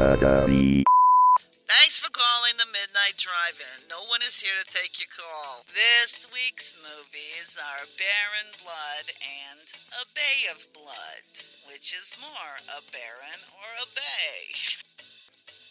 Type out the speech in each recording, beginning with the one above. Thanks for calling the Midnight Drive-In. No one is here to take your call. This week's movies are Baron Blood and A Bay of Blood. Which is more, a baron or a bay?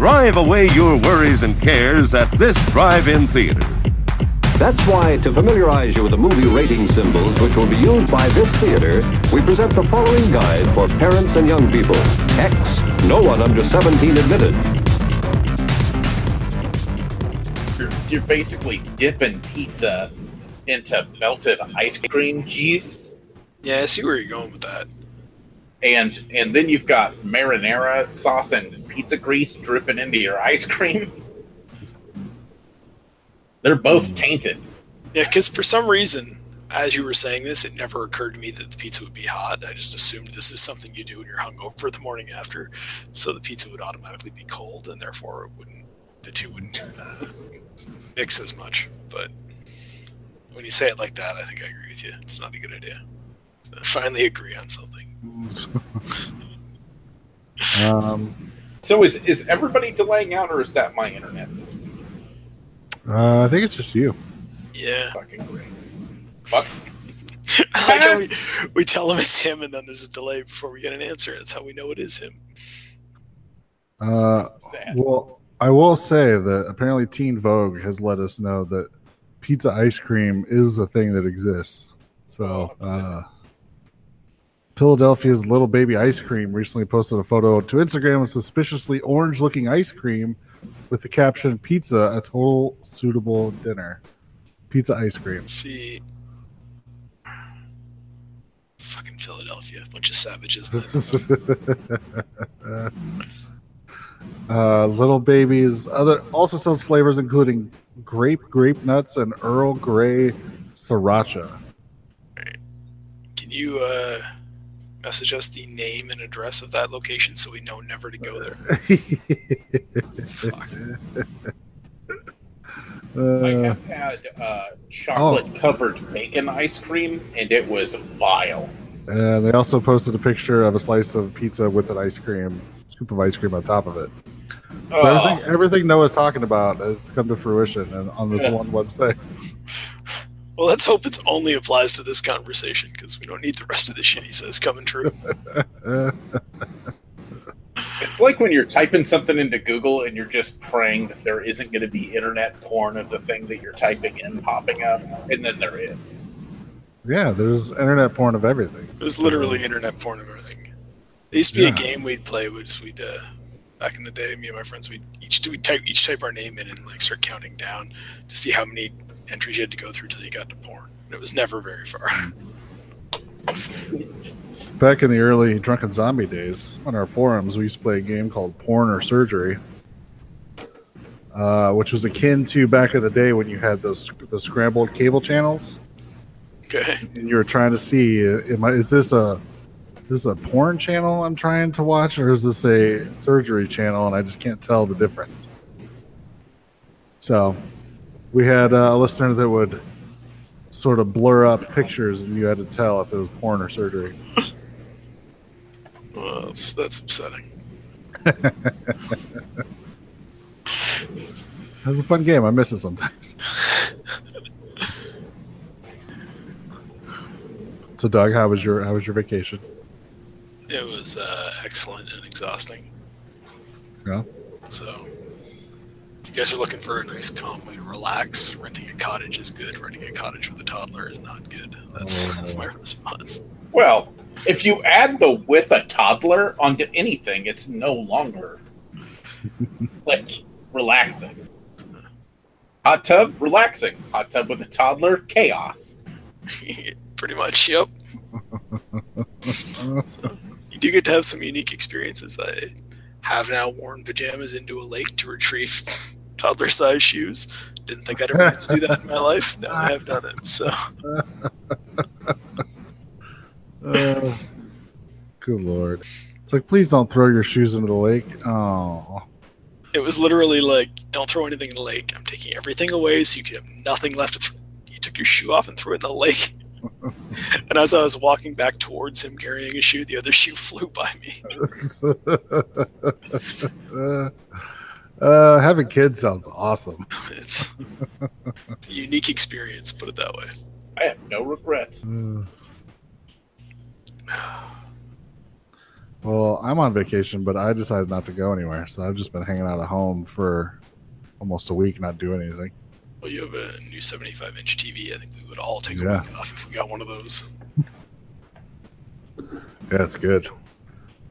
Drive away your worries and cares at this drive-in theater. That's why, to familiarize you with the movie rating symbols which will be used by this theater, we present the following guide for parents and young people. X, no one under 17 admitted. You're basically dipping pizza into melted ice cream juice. Yeah, I see where you're going with that. And then you've got marinara sauce and pizza grease dripping into your ice cream. They're both tainted. Yeah, because for some reason, as you were saying this, it never occurred to me that the pizza would be hot. I just assumed this is something you do when you're hungover the morning after, so the pizza would automatically be cold, and therefore it wouldn't. The two wouldn't mix as much. But when you say it like that, I think I agree with you. It's not a good idea. So I finally agree on something. So is everybody delaying out, or is that my internet? I think it's just you. Yeah. Fucking great. Fuck. I like how we tell him it's him, and then there's a delay before we get an answer. That's how we know it is him. Well, I will say that apparently Teen Vogue has let us know that pizza ice cream is a thing that exists. So, Philadelphia's Little Baby Ice Cream recently posted a photo to Instagram of suspiciously orange-looking ice cream with the caption, "Pizza, a total suitable dinner." Pizza ice cream. Let's see. Fucking Philadelphia. Bunch of savages. Little Babies also sells flavors including grape nuts, and Earl Grey Sriracha. Right. Can you... message us the name and address of that location so we know never to go there. Fuck. I have had chocolate-covered bacon ice cream, and it was vile. And they also posted a picture of a slice of pizza with an scoop of ice cream on top of it. So everything Noah's talking about has come to fruition on this one website. Well, let's hope it only applies to this conversation, because we don't need the rest of the shit he says coming true. It's like when you're typing something into Google and you're just praying that there isn't going to be internet porn of the thing that you're typing in popping up, and then there is. Yeah, there's internet porn of everything. There's literally internet porn of everything. There used to be a game we'd play, which we'd... Back in the day, me and my friends, we'd each type our name in and start counting down to see how many entries you had to go through till you got to porn. And it was never very far. Back in the early Drunken Zombie days, on our forums, we used to play a game called Porn or Surgery, which was akin to back in the day when you had those scrambled cable channels. Okay. And you were trying to see, is this a porn channel I'm trying to watch, or is this a surgery channel, and I just can't tell the difference? So we had a listener that would sort of blur up pictures, and you had to tell if it was porn or surgery. Well, that's upsetting. That was a fun game. I miss it sometimes. So, Doug, how was your vacation? It was excellent and exhausting. Yeah. So, if you guys are looking for a nice, calm way to relax, renting a cottage is good. Renting a cottage with a toddler is not good. That's my response. Well, if you add the "with a toddler" onto anything, it's no longer relaxing. Hot tub, relaxing. Hot tub with a toddler, chaos. Pretty much, yep. You do get to have some unique experiences. I have now worn pajamas into a lake to retrieve toddler-sized shoes. Didn't think I'd ever have to do that in my life. Now I have done it. So, good Lord. It's like, please don't throw your shoes into the lake. Oh. It was literally like, don't throw anything in the lake. I'm taking everything away so you can have nothing left to throw. You took your shoe off and threw it in the lake. And as I was walking back towards him carrying a shoe, the other shoe flew by me. Having kids sounds awesome. It's a unique experience, put it that way. I have no regrets. Well, I'm on vacation, but I decided not to go anywhere, so I've just been hanging out at home for almost a week, not doing anything. Well, you have a new 75-inch TV. I think we would all take a week off if we got one of those. Yeah, it's good.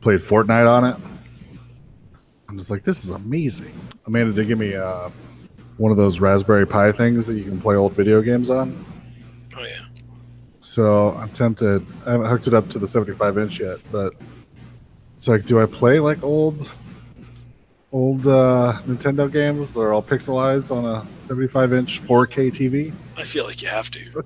Played Fortnite on it. I'm just like, this is amazing. Amanda did give me one of those Raspberry Pi things that you can play old video games on. Oh, yeah. So I'm tempted. I haven't hooked it up to the 75-inch yet, but... It's like, do I play like old Nintendo games that are all pixelized on a 75-inch 4K TV? I feel like you have to.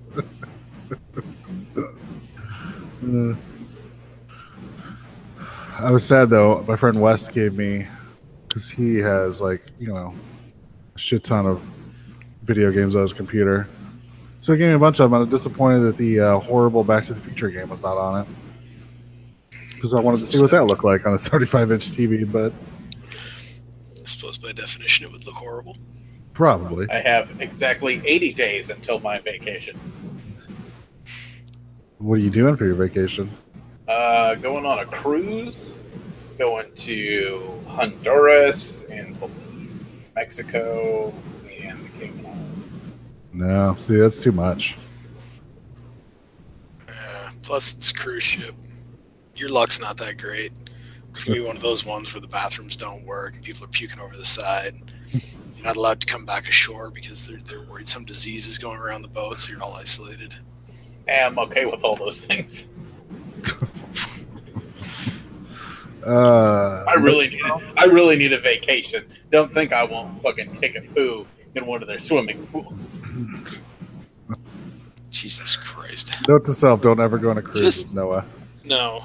I was sad though. My friend Wes gave me, because he has like, you know, a shit ton of video games on his computer. So he gave me a bunch of them. I'm disappointed that the horrible Back to the Future game was not on it, because I wanted to see what that looked like on a 75-inch TV, but... I suppose by definition it would look horrible. Probably. I have exactly 80 days until my vacation. What are you doing for your vacation? Going on a cruise, going to Honduras, and Mexico, and the Cayman Islands. No, see, that's too much. Plus it's a cruise ship. Your luck's not that great. It's going to be one of those ones where the bathrooms don't work and people are puking over the side. You're not allowed to come back ashore because they're worried some disease is going around the boat, so you're all isolated. I'm okay with all those things. I really need a vacation. Don't think I won't fucking take a poo in one of their swimming pools. Jesus Christ. Note to self, don't ever go on a cruise with Noah. No.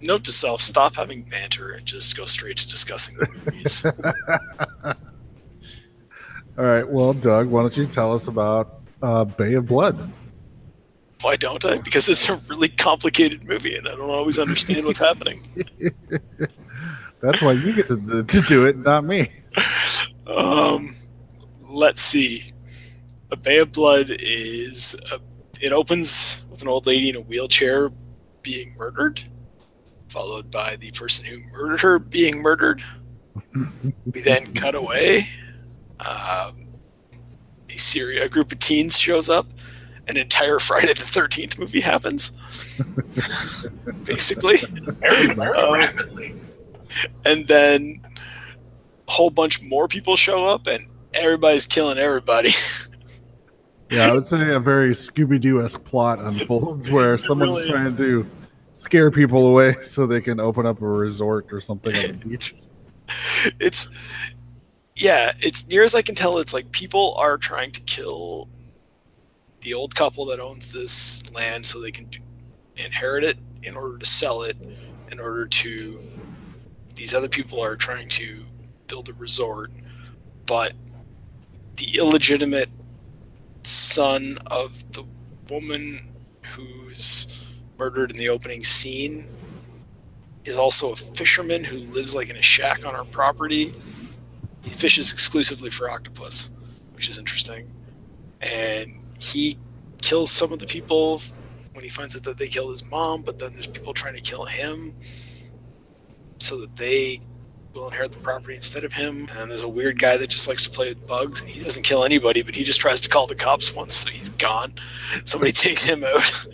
Note to self, stop having banter and just go straight to discussing the movies. All right, well, Doug, why don't you tell us about Bay of Blood? Why don't I? Because it's a really complicated movie, and I don't always understand what's happening. That's why you get to do it, not me. Let's see. A Bay of Blood is... It opens with an old lady in a wheelchair being murdered, followed by the person who murdered her being murdered. We then cut away. A group of teens shows up. An entire Friday the 13th movie happens. Basically. Very rapidly. And then a whole bunch more people show up and everybody's killing everybody. Yeah, I would say a very Scooby-Doo-esque plot unfolds where someone's really trying to scare people away so they can open up a resort or something on the beach. It's near as I can tell, it's like people are trying to kill the old couple that owns this land so they can inherit it in order to sell it, in order to... These other people are trying to build a resort, but the illegitimate son of the woman who's murdered in the opening scene is also a fisherman who lives like in a shack on our property. He fishes exclusively for octopus, which is interesting. And he kills some of the people when he finds out that they killed his mom, but then there's people trying to kill him so that they will inherit the property instead of him. And there's a weird guy that just likes to play with bugs, and he doesn't kill anybody, but he just tries to call the cops once, so he's gone. Somebody takes him out.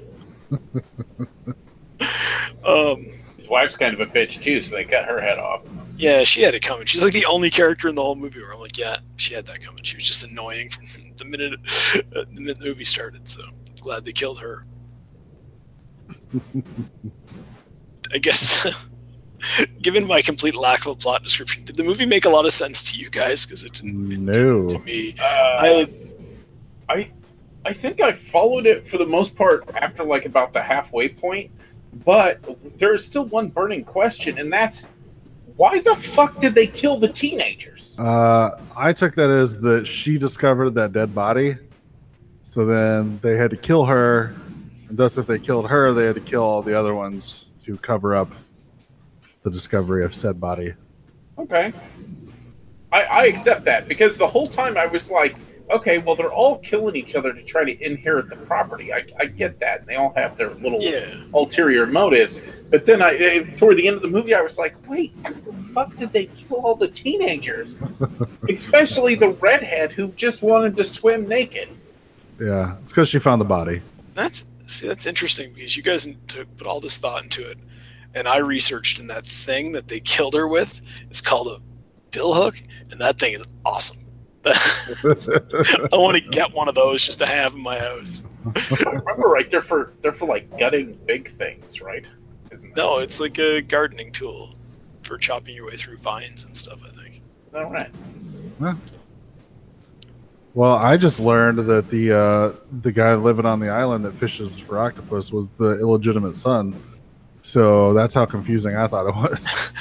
His wife's kind of a bitch too, so they cut her head off. Yeah, she had it coming. She's like the only character in the whole movie where I'm like, yeah, she had that coming. She was just annoying from the minute the movie started, so glad they killed her. I guess, given my complete lack of a plot description, did the movie make a lot of sense to you guys? Because it didn't to me. I think I followed it for the most part after like about the halfway point, but there is still one burning question, and that's why the fuck did they kill the teenagers? I took that as that she discovered that dead body, so then they had to kill her, and thus if they killed her, they had to kill all the other ones to cover up the discovery of said body. Okay. I accept that, because the whole time I was like, okay, well, they're all killing each other to try to inherit the property. I get that. And they all have their little ulterior motives. But then toward the end of the movie, I was like, wait, who the fuck did they kill all the teenagers? Especially the redhead who just wanted to swim naked. Yeah, it's because she found the body. That's interesting, because you guys put all this thought into it. And I researched, and that thing that they killed her with is called a bill hook, and that thing is awesome. I want to get one of those just to have in my house. I remember right, they're for like gutting big things, right? No, it's like a gardening tool for chopping your way through vines and stuff, I think. All right. Well, I just learned that the guy living on the island that fishes for octopus was the illegitimate son. So that's how confusing I thought it was.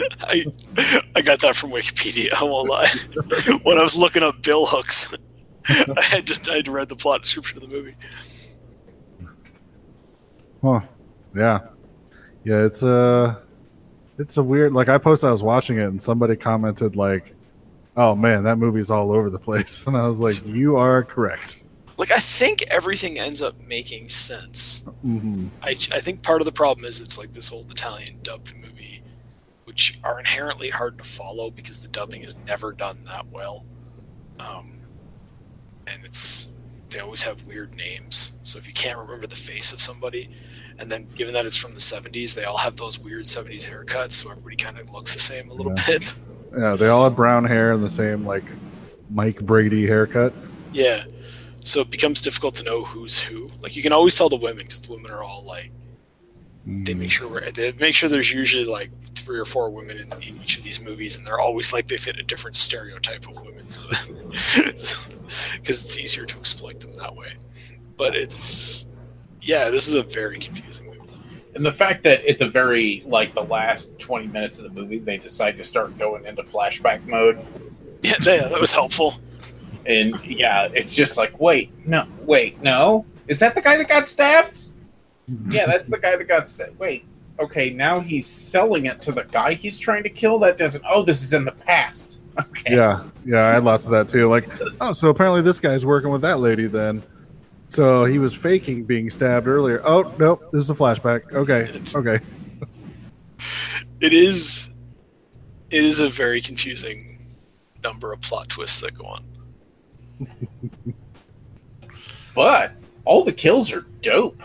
I got that from Wikipedia, I won't lie. When I was looking up bill hooks, I had read the plot description of the movie. Huh. Yeah. Yeah, it's a weird, like I posted I was watching it and somebody commented like, oh man, that movie's all over the place. And I was like, you are correct. Like, I think everything ends up making sense. Mm-hmm. I think part of the problem is it's like this old Italian dubbed movie, which are inherently hard to follow because the dubbing is never done that well. And they always have weird names. So if you can't remember the face of somebody, and then given that it's from the 70s, they all have those weird 70s haircuts, so everybody kind of looks the same a little bit. Yeah, they all have brown hair and the same, like, Mike Brady haircut. Yeah. So it becomes difficult to know who's who. Like, you can always tell the women, because the women are all like, they make sure there's usually like 3 or 4 women in each of these movies, and they're always like, they fit a different stereotype of women, so because it's easier to exploit them that way. But it's, yeah, this is a very confusing movie. And the fact that at the very, like, the last 20 minutes of the movie, they decide to start going into flashback mode. Yeah, that was helpful. And yeah, it's just like, wait, no. Is that the guy that got stabbed? Yeah, that's the guy that got stabbed. Wait, okay, now he's selling it to the guy he's trying to kill? That doesn't, oh, this is in the past. Okay. Yeah, I had lots of that too. Like, oh, so apparently this guy's working with that lady then. So he was faking being stabbed earlier. Oh, nope, this is a flashback. Okay. It is a very confusing number of plot twists that go on. But all the kills are dope.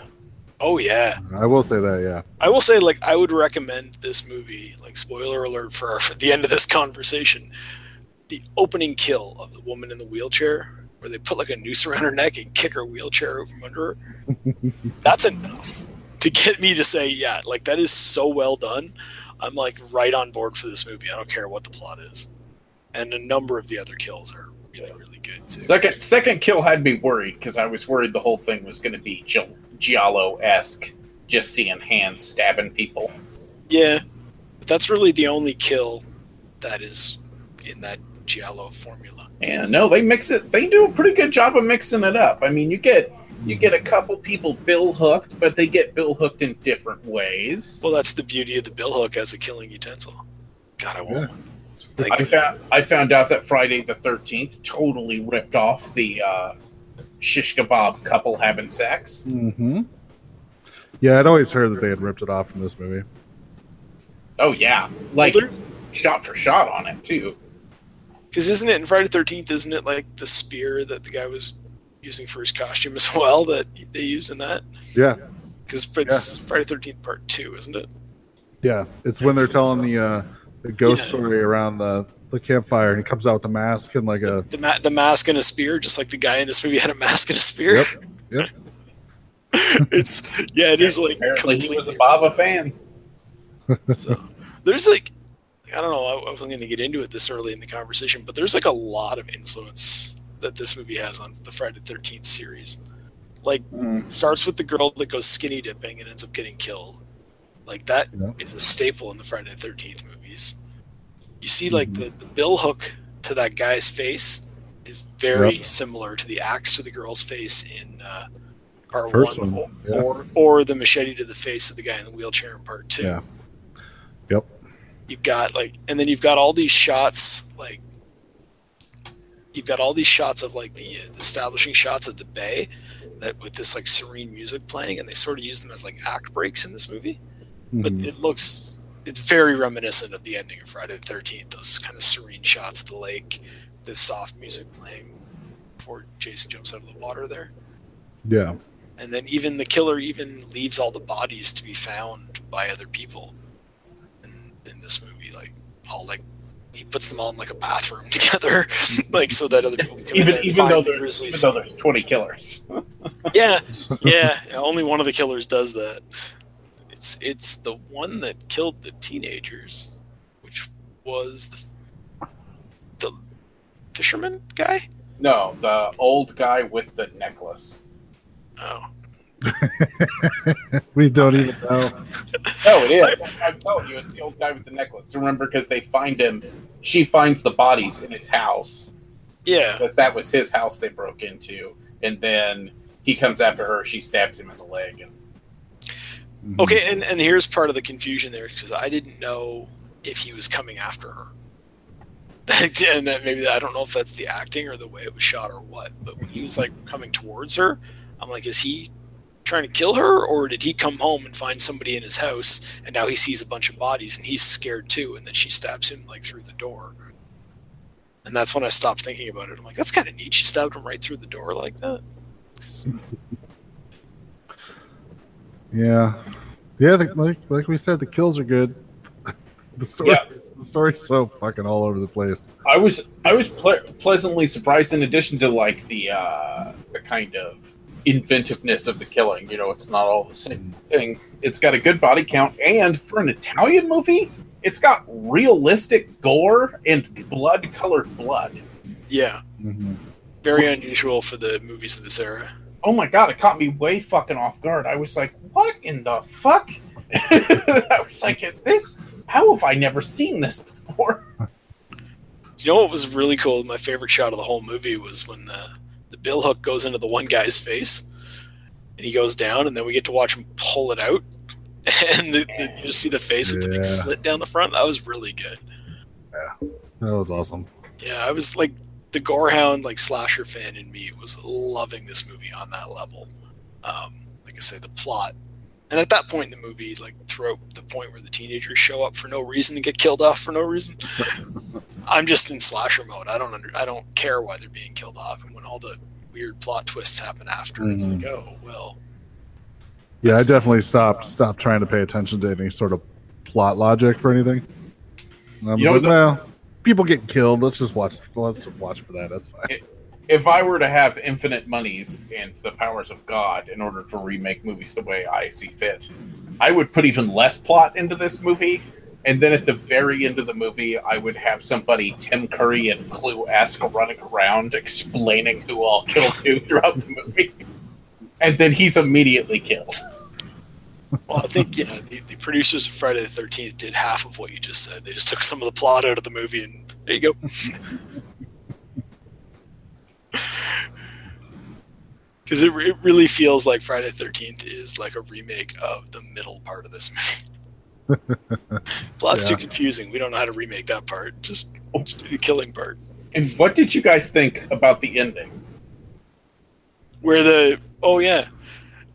Oh yeah, I will say that. Yeah, I will say, like, I would recommend this movie. Like, spoiler alert for the end of this conversation, the opening kill of the woman in the wheelchair, where they put like a noose around her neck and kick her wheelchair over from under her. That's enough to get me to say, yeah, like, that is so well done. I'm like right on board for this movie. I don't care what the plot is, and a number of the other kills are really good too. Second kill had me worried, because I was worried the whole thing was going to be Giallo-esque, just seeing hands stabbing people. Yeah, but that's really the only kill that is in that Giallo formula. Yeah, no, they mix it. They do a pretty good job of mixing it up. I mean, you get a couple people bill hooked, but they get bill hooked in different ways. Well, that's the beauty of the bill hook as a killing utensil. God, I want one. Like, I found out that Friday the 13th totally ripped off the shish kebab couple having sex. Mm-hmm. Yeah, I'd always heard that they had ripped it off from this movie. Oh, yeah. Like, shot for shot on it, too. Because isn't it in Friday the 13th, isn't it like the spear that the guy was using for his costume as well that they used in that? Yeah. Because it's Friday the 13th part 2, isn't it? Yeah, it's when they're telling the ghost story around the campfire, and he comes out with a mask and like the mask and a spear, just like the guy in this movie had a mask and a spear. Yep. It is like apparently he was a Bava fan. So, there's like, I don't know, I wasn't going to get into it this early in the conversation, but there's like a lot of influence that this movie has on the Friday the 13th series. Like, starts with the girl that goes skinny dipping and ends up getting killed. Like, that is a staple in the Friday the 13th movies. You see, like, the bill hook to that guy's face is very similar to the axe to the girl's face in part one. Yeah. Or the machete to the face of the guy in the wheelchair in part two. Yeah. Yep. You've got, like, and then you've got all these shots, like, you've got all these shots of, like, the establishing shots of the bay that with this, like, serene music playing, and they sort of use them as, like, act breaks in this movie. But it looks, it's very reminiscent of the ending of Friday the 13th, those kind of serene shots of the lake, this soft music playing before Jason jumps out of the water there. Yeah. And then even the killer even leaves all the bodies to be found by other people in this movie, like, all, like, he puts them all in, like, a bathroom together, like, so that other people can even though there's 20 killers. yeah, only one of the killers does that. It's the one that killed the teenagers, which was the fisherman guy? No, the old guy with the necklace. Oh. We don't even know. No, it is. I'm telling you, it's the old guy with the necklace. Remember, because they find him. She finds the bodies in his house. Yeah. Because that was his house they broke into. And then he comes after her. She stabs him in the leg and... Okay, and here's part of the confusion there, because I didn't know if he was coming after her. And maybe I don't know if that's the acting or the way it was shot or what, but when he was, like, coming towards her, I'm like, is he trying to kill her, or did he come home and find somebody in his house, and now he sees a bunch of bodies, and he's scared too, and then she stabs him, like, through the door? And that's when I stopped thinking about it. I'm like, that's kind of neat. She stabbed him right through the door like that. Yeah. Yeah, like we said, the kills are good. The story's so fucking all over the place. I was pleasantly surprised, in addition to, like, the kind of inventiveness of the killing. You know, it's not all the same thing. It's got a good body count, and for an Italian movie, it's got realistic gore and blood-colored blood. Yeah. Mm-hmm. Very unusual for the movies of this era. Oh my god, it caught me way fucking off guard. I was like, what in the fuck? I was like, is this... how have I never seen this before? You know what was really cool? My favorite shot of the whole movie was when the bill hook goes into the one guy's face, and he goes down, and then we get to watch him pull it out, and you just see the face with the big slit down the front. That was really good. Yeah, that was awesome. Yeah, I was like... the Gorehound, like, slasher fan in me was loving this movie on that level. Like I say, the plot. And at that point in the movie, like, throughout the point where the teenagers show up for no reason and get killed off for no reason, I'm just in slasher mode. I don't care why they're being killed off. And when all the weird plot twists happen after, it's like, oh, well. Yeah, I definitely stopped trying to pay attention to any sort of plot logic for anything. And I was like, well... people get killed. Let's just watch for that. That's fine. If I were to have infinite monies and the powers of God in order to remake movies the way I see fit, I would put even less plot into this movie, and then at the very end of the movie, I would have somebody Tim Curry and Clue-esque running around explaining who all killed who throughout the movie, and then he's immediately killed. Well, I think, you know, the producers of Friday the 13th did half of what you just said. They just took some of the plot out of the movie, and there you go. Because it really feels like Friday the 13th is like a remake of the middle part of this movie. Plot's too confusing. We don't know how to remake that part. Just do the killing part. And what did you guys think about the ending?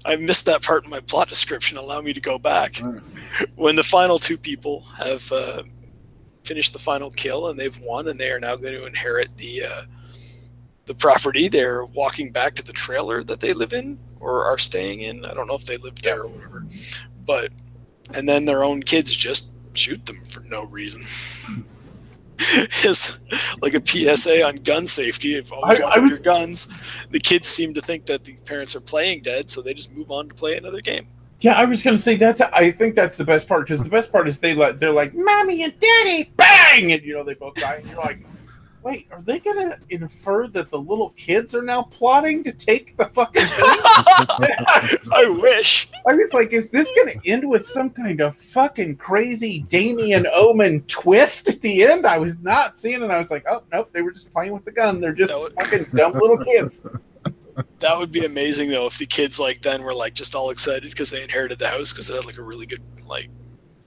I missed that part in my plot description. Allow me to go back. Right. When the final two people have finished the final kill and they've won and they are now going to inherit the property, they're walking back to the trailer that they live in or are staying in. I don't know if they live there or whatever. But, and then their own kids just shoot them for no reason. is like a PSA on gun safety. Always lock your guns. The kids seem to think that the parents are playing dead, so they just move on to play another game. Yeah, I was gonna say that's. I think that's the best part, because the best part is they're like, "Mommy and Daddy, bang!" and they both die, and you're like, "Wait, are they gonna infer that the little kids are now plotting to take the fucking thing?" I wish. I was like, "Is this gonna end with some kind of fucking crazy Damien Omen twist at the end?" I was not seeing, and I was like, "Oh nope, they were just playing with the gun. They're just fucking dumb little kids." That would be amazing, though, if the kids then were just all excited because they inherited the house because it had a really good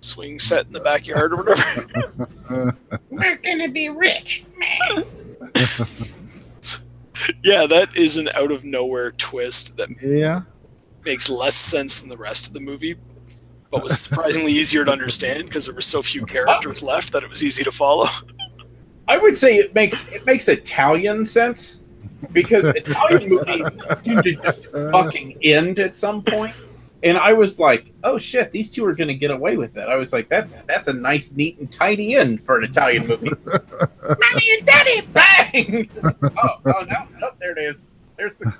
swing set in the backyard or whatever. We're gonna be rich, man. Yeah, that is an out of nowhere twist that makes less sense than the rest of the movie, but was surprisingly easier to understand because there were so few characters left that it was easy to follow. I would say it makes Italian sense. Because Italian movies tend to just fucking end at some point. And I was like, oh shit, these two are going to get away with it. I was like, that's a nice, neat, and tidy end for an Italian movie. Mommy and Daddy, bang! Oh, no, there it is. There's the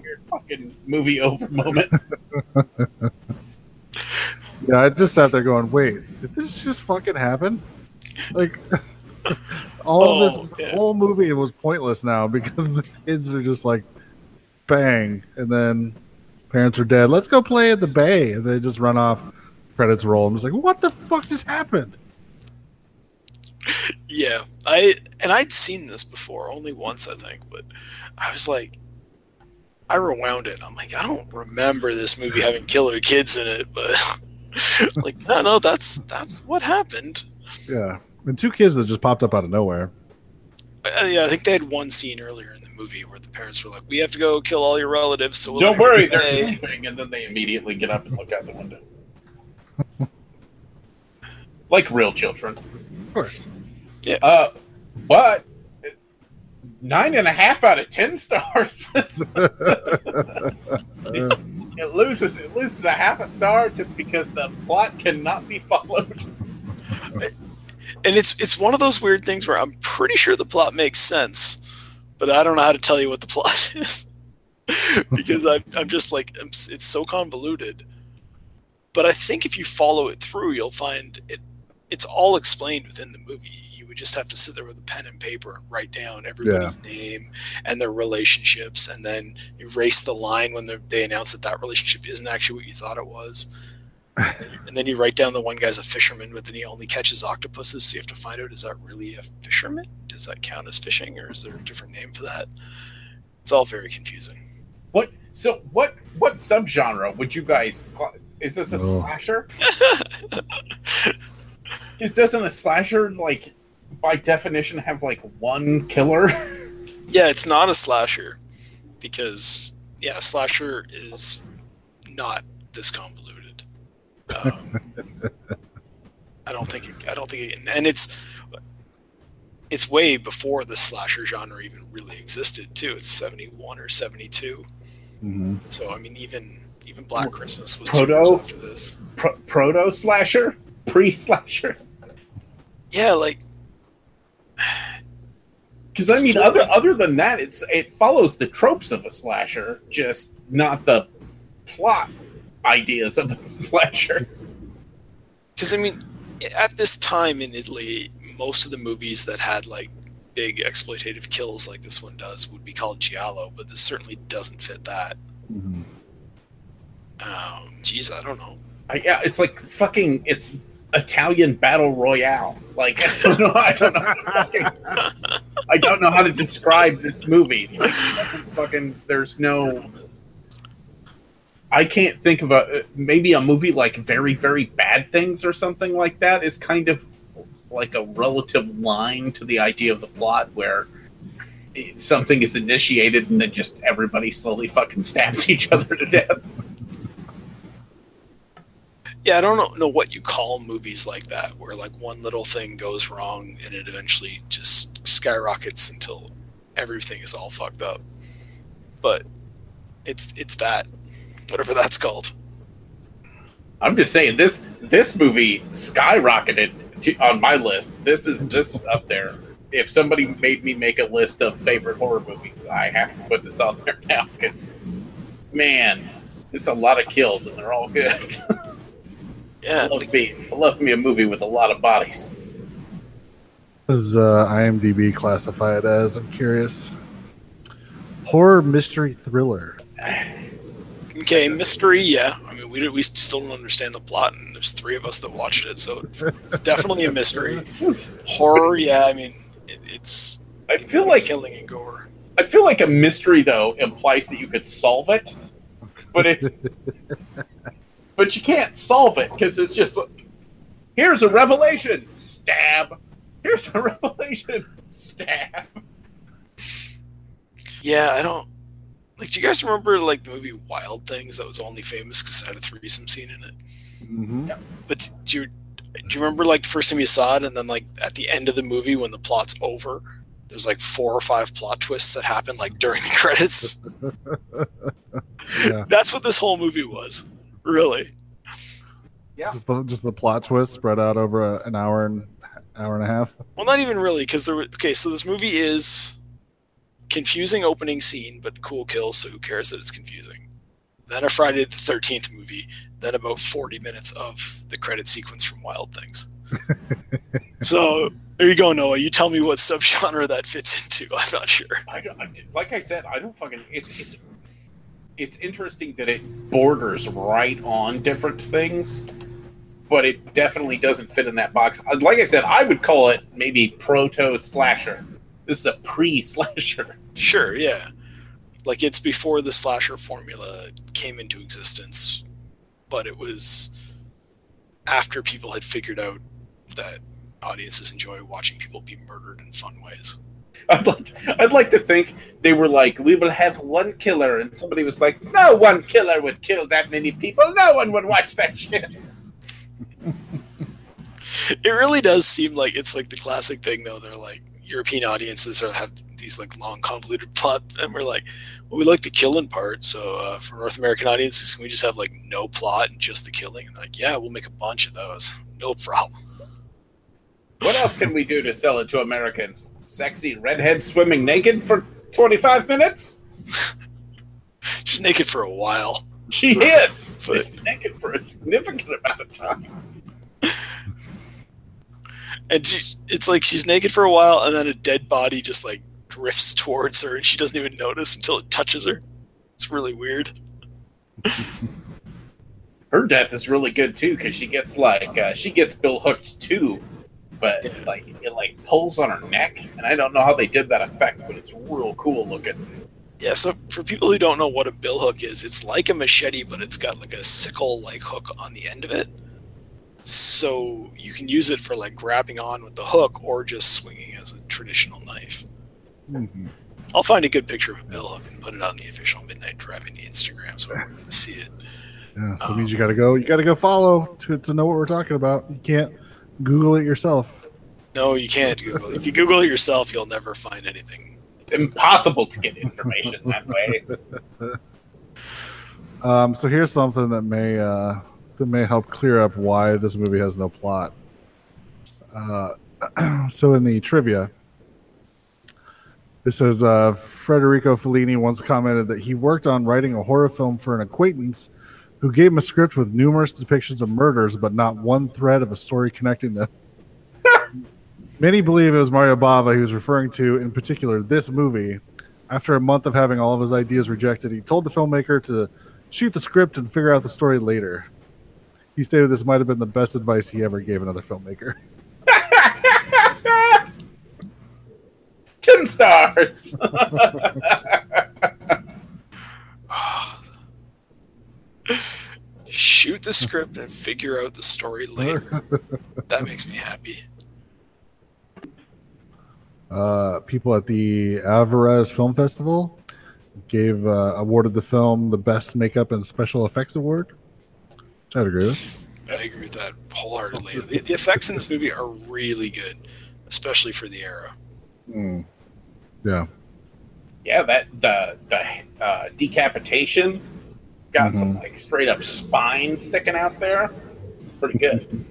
weird fucking movie over moment. Yeah, I just sat there going, wait, did this just fucking happen? This whole movie was pointless now because the kids are just like, bang, and then parents are dead. Let's go play at the bay, and they just run off. Credits roll. I'm just like, what the fuck just happened? Yeah, I'd seen this before, only once I think, but I was like, I rewound it. I'm like, I don't remember this movie having killer kids in it, but no, that's what happened. Yeah. And two kids that just popped up out of nowhere. Yeah, I think they had one scene earlier in the movie where the parents were like, "We have to go kill all your relatives." So we'll don't worry, they're sleeping, and then they immediately get up and look out the window, like real children. Of course. Yeah. But 9.5 out of 10 stars. It loses a half a star just because the plot cannot be followed. And it's one of those weird things where I'm pretty sure the plot makes sense, but I don't know how to tell you what the plot is because I'm just like, it's so convoluted. But I think if you follow it through, you'll find it's all explained within the movie. You would just have to sit there with a pen and paper and write down everybody's name and their relationships, and then erase the line when they announce that relationship isn't actually what you thought it was. And then you write down the one guy's a fisherman, but then he only catches octopuses, so you have to find out, is that really a fisherman? Does that count as fishing, or is there a different name for that? It's all very confusing. So what subgenre would you guys call, is this a slasher? Because doesn't a slasher by definition have one killer? Yeah, it's not a slasher because a slasher is not this convoluted. I don't think it, and it's way before the slasher genre even really existed too. It's 71 or 72. Mm-hmm. So I mean, even Black Christmas was 2 years after this. Proto slasher, pre slasher. Yeah, because I mean, other than that, it follows the tropes of a slasher, just not the plot ideas of a slasher. Because I mean, at this time in Italy, most of the movies that had big exploitative kills like this one does would be called giallo, but this certainly doesn't fit that. Mm-hmm. Geez, I don't know. Yeah, it's fucking Italian battle royale. I don't know how to I don't know how to describe this movie. There's no. I can't think of maybe a movie like Very, Very Bad Things or something like that is kind of a relative line to the idea of the plot where something is initiated and then just everybody slowly fucking stabs each other to death. Yeah, I don't know what you call movies like that where one little thing goes wrong and it eventually just skyrockets until everything is all fucked up. But it's that. Whatever that's called. I'm just saying this movie skyrocketed on my list. This is up there. If somebody made me make a list of favorite horror movies, I have to put this on there now because, man, it's a lot of kills and they're all good. Yeah, I love me a movie with a lot of bodies. What does IMDb classify it as? I'm curious. Horror, mystery, thriller. Okay, mystery, yeah. I mean, we still don't understand the plot, and there's three of us that watched it, so it's definitely a mystery. Horror, yeah, I mean, it's... I feel like killing and gore. I feel like a mystery, though, implies that you could solve it, but it's... But you can't solve it, because it's just, like, here's a revelation, stab. Here's a revelation, stab. Yeah, I don't... Like, do you guys remember, like, the movie Wild Things that was only famous because it had a threesome scene in it? Mm-hmm. Yeah. But do you remember, like, the first time you saw it, and then, like, at the end of the movie when the plot's over, there's, like, 4 or 5 plot twists that happen, like, during the credits? Yeah. That's what this whole movie was. Really. Yeah. Just the plot twist spread out over an hour and a half? Well, not even really, because there were... Okay, so this movie is... confusing opening scene, but cool kill, so who cares that it's confusing. Then a Friday the 13th movie, then about 40 minutes of the credit sequence from Wild Things. So, there you go, Noah. You tell me what subgenre that fits into. I'm not sure. Like I said, I don't fucking... It's interesting that it borders right on different things, but it definitely doesn't fit in that box. Like I said, I would call it maybe proto-slasher. This is a pre-slasher. Sure, yeah. Like, it's before the slasher formula came into existence, but it was after people had figured out that audiences enjoy watching people be murdered in fun ways. I'd like to think they were like, we will have one killer, and somebody was like, no one killer would kill that many people. No one would watch that shit. It really does seem like it's like the classic thing, though. They're like, European audiences have these like long convoluted plot, and we're like, well, we like the killing part, so for North American audiences, can we just have like no plot and just the killing? And like, yeah, we'll make a bunch of those, no problem. What else can we do to sell it to Americans? Sexy redhead swimming naked for 25 minutes? She's naked for a while. She is. She's naked for a significant amount of time. And it's like she's naked for a while, and then a dead body just, like, drifts towards her, and she doesn't even notice until it touches her. It's really weird. Her death is really good, too, because she gets, like, she gets Bill hooked, too, but, yeah. it pulls on her neck, and I don't know how they did that effect, but it's real cool looking. Yeah, so for people who don't know what a bill hook is, it's like a machete, but it's got, like, a sickle-like hook on the end of it. So you can use it for like grabbing on with the hook or just swinging as a traditional knife. Mm-hmm. I'll find a good picture of a bill hook and put it on the official Midnight Drive-In Instagram so everyone can see it. Yeah, so it means you gotta go follow to know what we're talking about. You can't Google it yourself. No, you can't Google it. If you Google it yourself, you'll never find anything. It's impossible to get information that way. So here's something that may help clear up why this movie has no plot. So in the trivia, it says Federico Fellini once commented that he worked on writing a horror film for an acquaintance who gave him a script with numerous depictions of murders, but not one thread of a story connecting them. Many believe it was Mario Bava he was referring to, in particular this movie. After a month of having all of his ideas rejected, he told the filmmaker to shoot the script and figure out the story later. He stated this might have been the best advice he ever gave another filmmaker. 10 stars. Shoot the script and figure out the story later. That makes me happy. People at the Alvarez Film Festival awarded the film the Best Makeup and Special Effects Award. I'd agree with. I agree with that wholeheartedly. The effects in this movie are really good, especially for the era. Mm. Yeah. Yeah, the decapitation got some like straight up spine sticking out there. It's pretty good.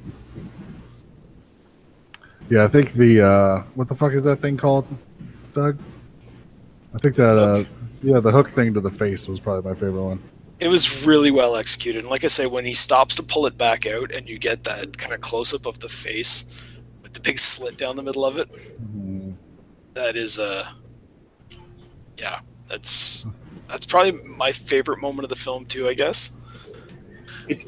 Yeah, I think the what the fuck is that thing called, Doug? I think that yeah, the hook thing to the face was probably my favorite one. It was really well executed, and like I say, when he stops to pull it back out, and you get that kind of close-up of the face with the big slit down the middle of it, mm-hmm. that is yeah, that's probably my favorite moment of the film too. I guess it's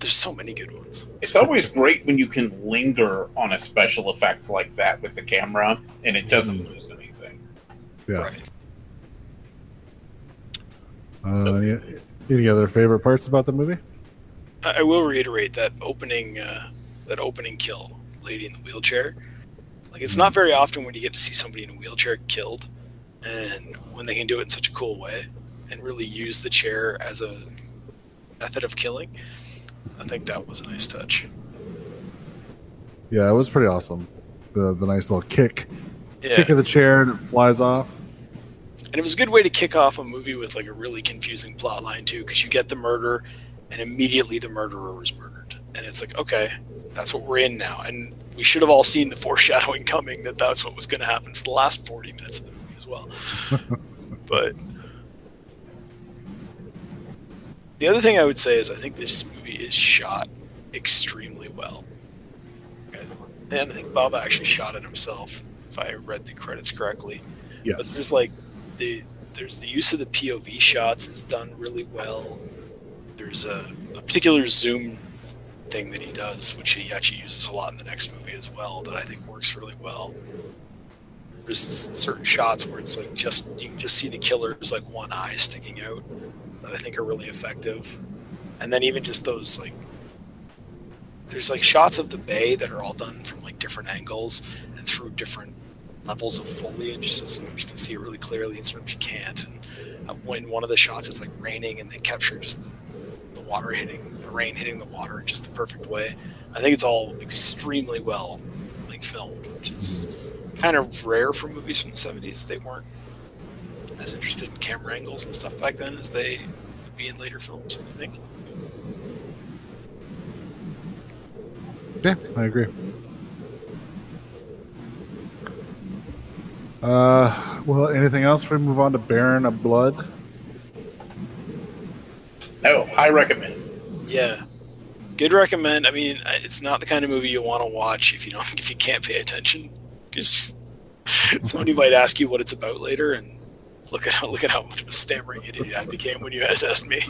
there's so many good ones. It's always great when you can linger on a special effect like that with the camera, and it doesn't lose anything. Yeah. Right. So, any other favorite parts about the movie? I will reiterate that opening kill, lady in the wheelchair. Like, it's not very often when you get to see somebody in a wheelchair killed, and when they can do it in such a cool way and really use the chair as a method of killing, I think that was a nice touch. Yeah, it was pretty awesome. The nice little kick of the chair, and it flies off. And it was a good way to kick off a movie with like a really confusing plot line too, because you get the murder, and immediately the murderer was murdered, and it's like, okay, that's what we're in now. And we should have all seen the foreshadowing coming that that's what was going to happen for the last 40 minutes of the movie as well. But the other thing I would say is I think this movie is shot extremely well. And I think Bob actually shot it himself, if I read the credits correctly. Yes. But this is like there's the use of the POV shots is done really well. There's a particular zoom thing that he does, which he actually uses a lot in the next movie as well, that I think works really well. There's certain shots where it's like just you can just see the killer's like one eye sticking out that I think are really effective. And then even just those like there's like shots of the bay that are all done from like different angles and through different levels of foliage, so sometimes you can see it really clearly and sometimes you can't. And when one of the shots it's like raining and they capture just the water hitting the rain hitting the water in just the perfect way. I think it's all extremely well like filmed, which is kind of rare for movies from the 70s. They weren't as interested in camera angles and stuff back then as they would be in later films, I think. Yeah, I agree. Well, anything else? We move on to Baron of Blood. Oh, high recommend. Yeah, good recommend. I mean, it's not the kind of movie you want to watch if you can't pay attention, because somebody might ask you what it's about later, and look at how much of a stammering idiot I became when you guys asked me.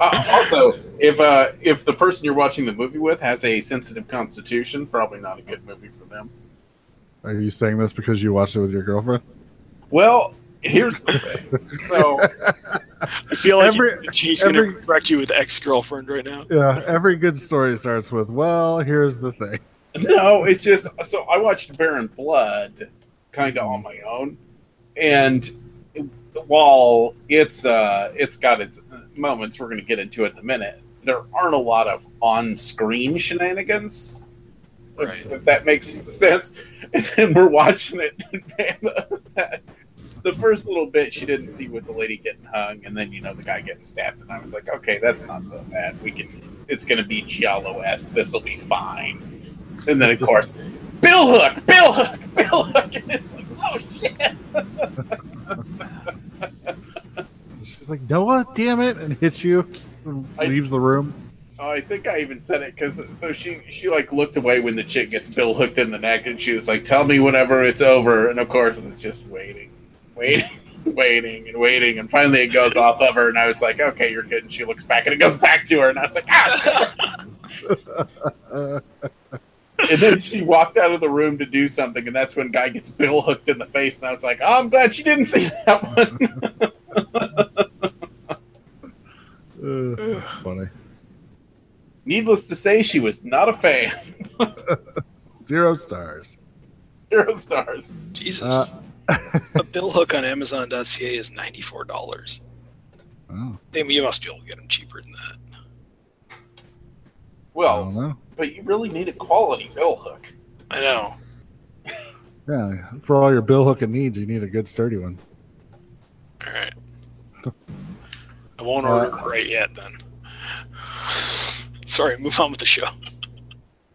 Also, if the person you're watching the movie with has a sensitive constitution, probably not a good movie for them. Are you saying this because you watched it with your girlfriend? Well, here's the thing. So I feel like she's going to correct you with ex-girlfriend right now. Yeah, every good story starts with, well, here's the thing. No, it's just, so I watched Baron Blood kind of on my own. And while it's got its moments we're going to get into in a minute, there aren't a lot of on-screen shenanigans. Right. If that makes sense. And then we're watching it. The first little bit, she didn't see with the lady getting hung, and then the guy getting stabbed, and I was like, okay, that's not so bad. It's going to be giallo-esque. This will be fine. And then of course, Bill Hook, and it's like, oh shit. She's like, Noah, damn it, and hits you, and leaves the room. Oh, I think I even said it because she like looked away when the chick gets Bill hooked in the neck, and she was like, "Tell me whenever it's over." And of course, it's just waiting, and finally it goes off of her, and I was like, "Okay, you're good." And she looks back, and it goes back to her, and I was like, "Ah!" And then she walked out of the room to do something, and that's when guy gets Bill hooked in the face, and I was like, "Oh, I'm glad she didn't see that one." That's funny. Needless to say, she was not a fan. 0 stars. 0 stars. Jesus. A Bill Hook on Amazon.ca is $94. Oh. You must be able to get them cheaper than that. Well, but you really need a quality Bill Hook. I know. Yeah, for all your Bill Hooking needs, you need a good sturdy one. All right. I won't order it right yet, then. Sorry, move on with the show.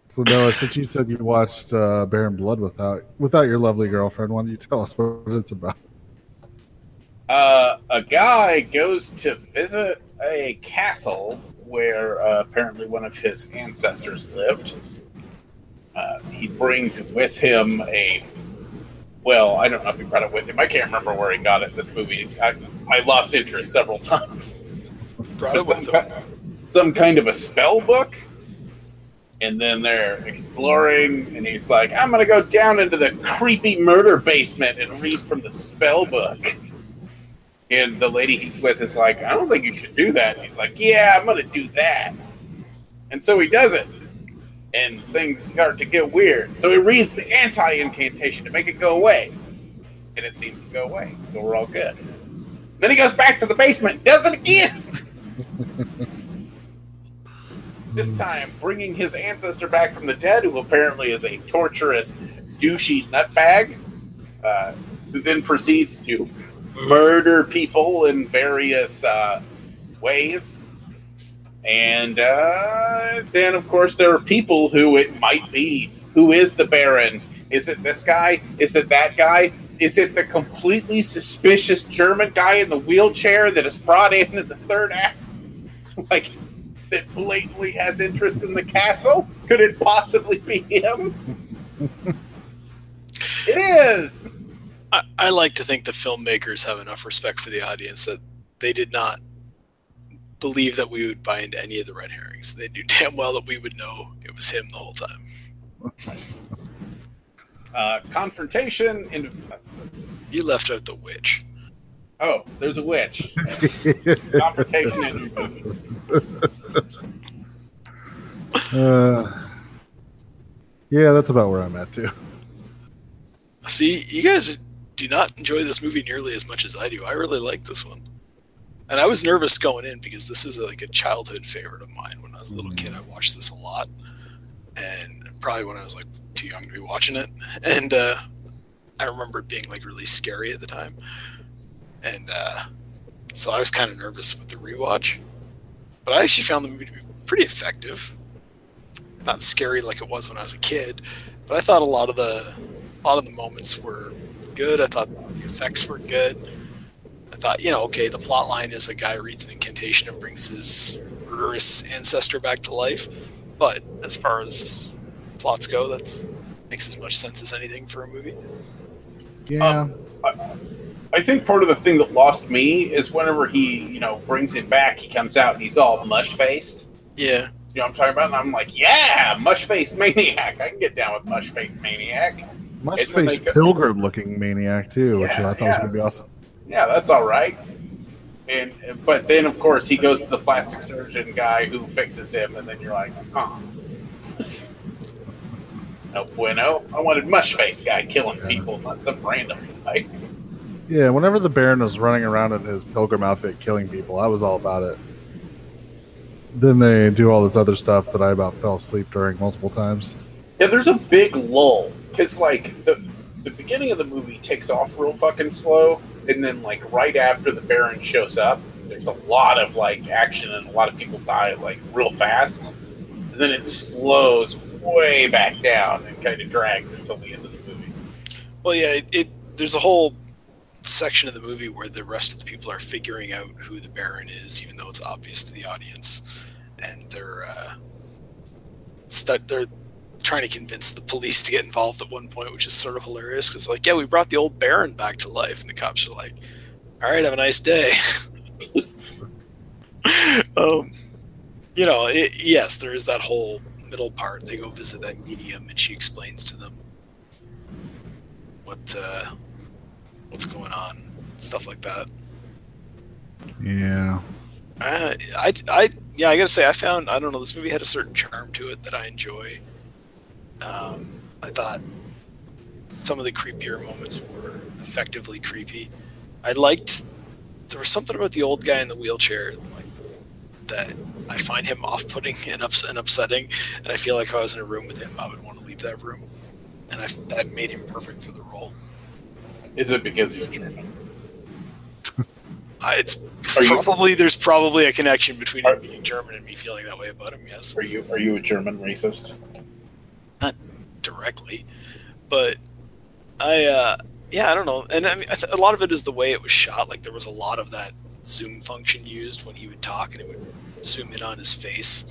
So Noah, since you said you watched Baron Blood without your lovely girlfriend, why don't you tell us what it's about? A guy goes to visit a castle where apparently one of his ancestors lived. He brings with him a... Well, I don't know if he brought it with him. I can't remember where he got it in this movie. I lost interest several times. Brought it with him. Some kind of a spell book. And then they're exploring, and he's like, I'm going to go down into the creepy murder basement and read from the spell book. And the lady he's with is like, I don't think you should do that. And he's like, yeah, I'm going to do that. And so he does it. And things start to get weird. So he reads the anti-incantation to make it go away. And it seems to go away. So we're all good. Then he goes back to the basement and does it again. This time, bringing his ancestor back from the dead, who apparently is a torturous, douchey nutbag, who then proceeds to murder people in various ways. And then, of course, there are people who it might be. Who is the Baron? Is it this guy? Is it that guy? Is it the completely suspicious German guy in the wheelchair that is brought in the third act? Like, that blatantly has interest in the castle? Could it possibly be him? It is! I like to think the filmmakers have enough respect for the audience that they did not believe that we would buy into any of the red herrings. They knew damn well that we would know it was him the whole time. Confrontation. You left out the witch. Oh, there's a witch. Confrontation in your movie. Yeah, that's about where I'm at, too. See, you guys do not enjoy this movie nearly as much as I do. I really like this one. And I was nervous going in because this is like a childhood favorite of mine. When I was a little kid, I watched this a lot. And probably when I was like too young to be watching it. And I remember it being like really scary at the time. And so I was kind of nervous with the rewatch. But I actually found the movie to be pretty effective. Not scary like it was when I was a kid. But I thought a lot of the moments were good. I thought the effects were good. Thought, you know, okay, the plot line is a guy reads an incantation and brings his murderous ancestor back to life, but as far as plots go, that makes as much sense as anything for a movie. Yeah. I think part of the thing that lost me is whenever he, you know, brings it back, he comes out and he's all mush-faced. Yeah. You know what I'm talking about? And I'm like, yeah, mush-faced maniac. I can get down with mush-faced maniac. Mush-faced pilgrim-looking maniac, too, which I thought was going to be awesome. Yeah, that's all right. But then, of course, he goes to the plastic surgeon guy who fixes him, and then you're like, huh. No bueno. I wanted mush-faced guy killing people, not some random guy. Yeah, whenever the Baron was running around in his pilgrim outfit killing people, I was all about it. Then they do all this other stuff that I about fell asleep during multiple times. Yeah, there's a big lull. Because, like, the beginning of the movie takes off real fucking slow. And then, like, right after the Baron shows up, there's a lot of, like, action and a lot of people die, like, real fast. And then it slows way back down and kind of drags until the end of the movie. Well, yeah, there's a whole section of the movie where the rest of the people are figuring out who the Baron is, even though it's obvious to the audience. And they're trying to convince the police to get involved at one point, which is sort of hilarious because, like, yeah, we brought the old Baron back to life, and the cops are like, all right, have a nice day. You know, yes, there is that whole middle part. They go visit that medium, and she explains to them what's going on, stuff like that. Yeah. I gotta say, I don't know, this movie had a certain charm to it that I enjoy. I thought some of the creepier moments were effectively creepy. There was something about the old guy in the wheelchair that I find him off-putting and upsetting, and I feel like if I was in a room with him, I would want to leave that room. And that made him perfect for the role. Is it because he's German? It's probably there's probably a connection between him being German and me feeling that way about him. Yes. Are you a German racist? Not directly, but I don't know. And I mean, a lot of it is the way it was shot. Like there was a lot of that zoom function used when he would talk, and it would zoom in on his face,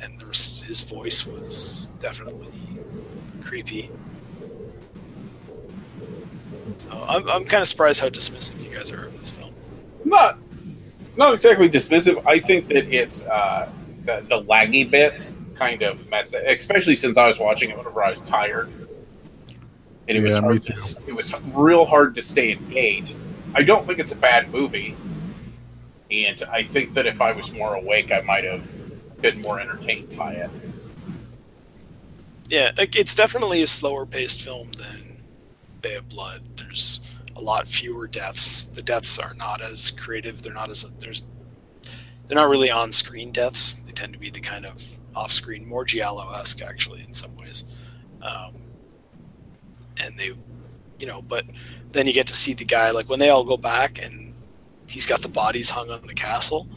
and his voice was definitely creepy. So I'm kind of surprised how dismissive you guys are of this film. Not exactly dismissive. I think that it's the laggy bits kind of mess it, especially since I was watching it whenever I was tired, and it was real hard to stay engaged. I don't think it's a bad movie, and I think that if I was more awake, I might have been more entertained by it. Yeah, it's definitely a slower paced film than Bay of Blood. There's a lot fewer deaths. The deaths are not as creative. They're not really on screen deaths. They tend to be the kind of off screen, more giallo-esque actually in some ways. And they, but then you get to see the guy, like when they all go back and he's got the bodies hung on the castle.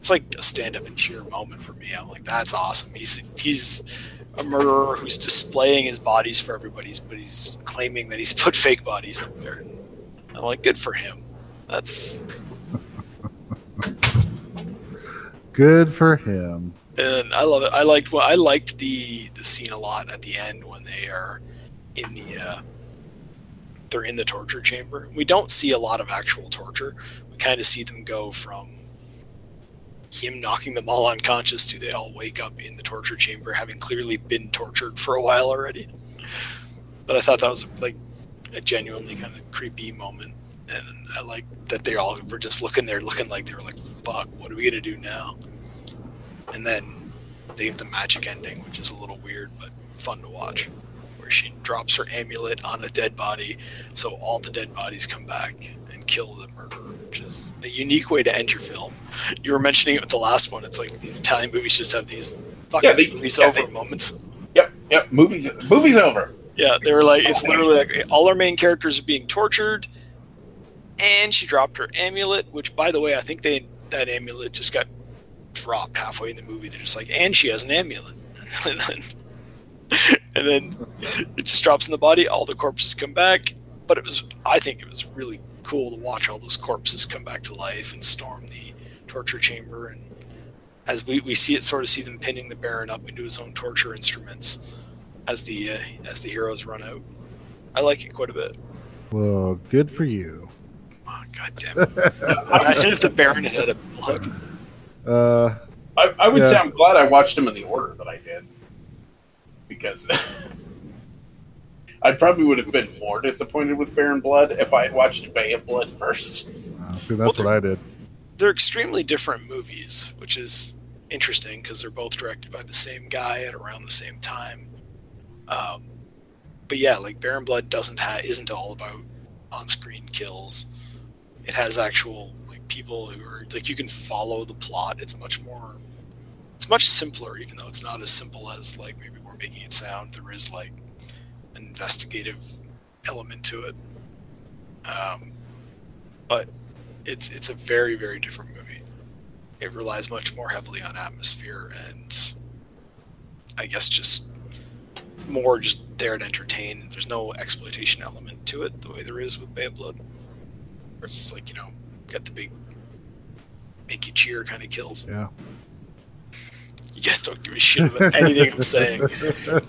It's like a stand up and cheer moment for me. I'm like, that's awesome. He's a murderer who's displaying his bodies for everybody's, but he's claiming that he's put fake bodies up there. I'm like, good for him. That's good for him. And I love it. I liked the scene a lot at the end when they are in the they're in the torture chamber. We don't see a lot of actual torture. We kind of see them go from him knocking them all unconscious to they all wake up in the torture chamber, having clearly been tortured for a while already. But I thought that was like a genuinely kind of creepy moment, and I like that they all were just looking there, looking like they were like, "Fuck, what are we gonna do now?" And then they have the magic ending, which is a little weird but fun to watch, where she drops her amulet on a dead body, so all the dead bodies come back and kill the murderer, which is a unique way to end your film. You were mentioning it with the last one. It's like these Italian movies just have these fucking moments. Yep. Movies over. Yeah, they were like, it's literally like all our main characters are being tortured, and she dropped her amulet, which, by the way, I think that amulet just got dropped halfway in the movie. They're just like, and she has an amulet. and then it just drops in the body. All the corpses come back. But I think it was really cool to watch all those corpses come back to life and storm the torture chamber, and as we see them pinning the Baron up into his own torture instruments as the heroes run out. I like it quite a bit. Well, good for you. Oh, God damn it. Imagine if the Baron had a look. I would say I'm glad I watched him in the order that I did, because I probably would have been more disappointed with Baron Blood if I had watched Bay of Blood first. See, that's what I did. They're extremely different movies, which is interesting because they're both directed by the same guy at around the same time. But yeah, like Baron Blood isn't all about on-screen kills. It has actual like people who are like, you can follow the plot. It's much simpler, even though it's not as simple as like maybe we're making it sound. There is like an investigative element to it, but it's a very, very different movie. It relies much more heavily on atmosphere and I guess just more just there to entertain. There's no exploitation element to it the way there is with Bay of Blood. Where it's like, got the big make you cheer kind of kills. Yeah. You guys don't give a shit about anything I'm saying.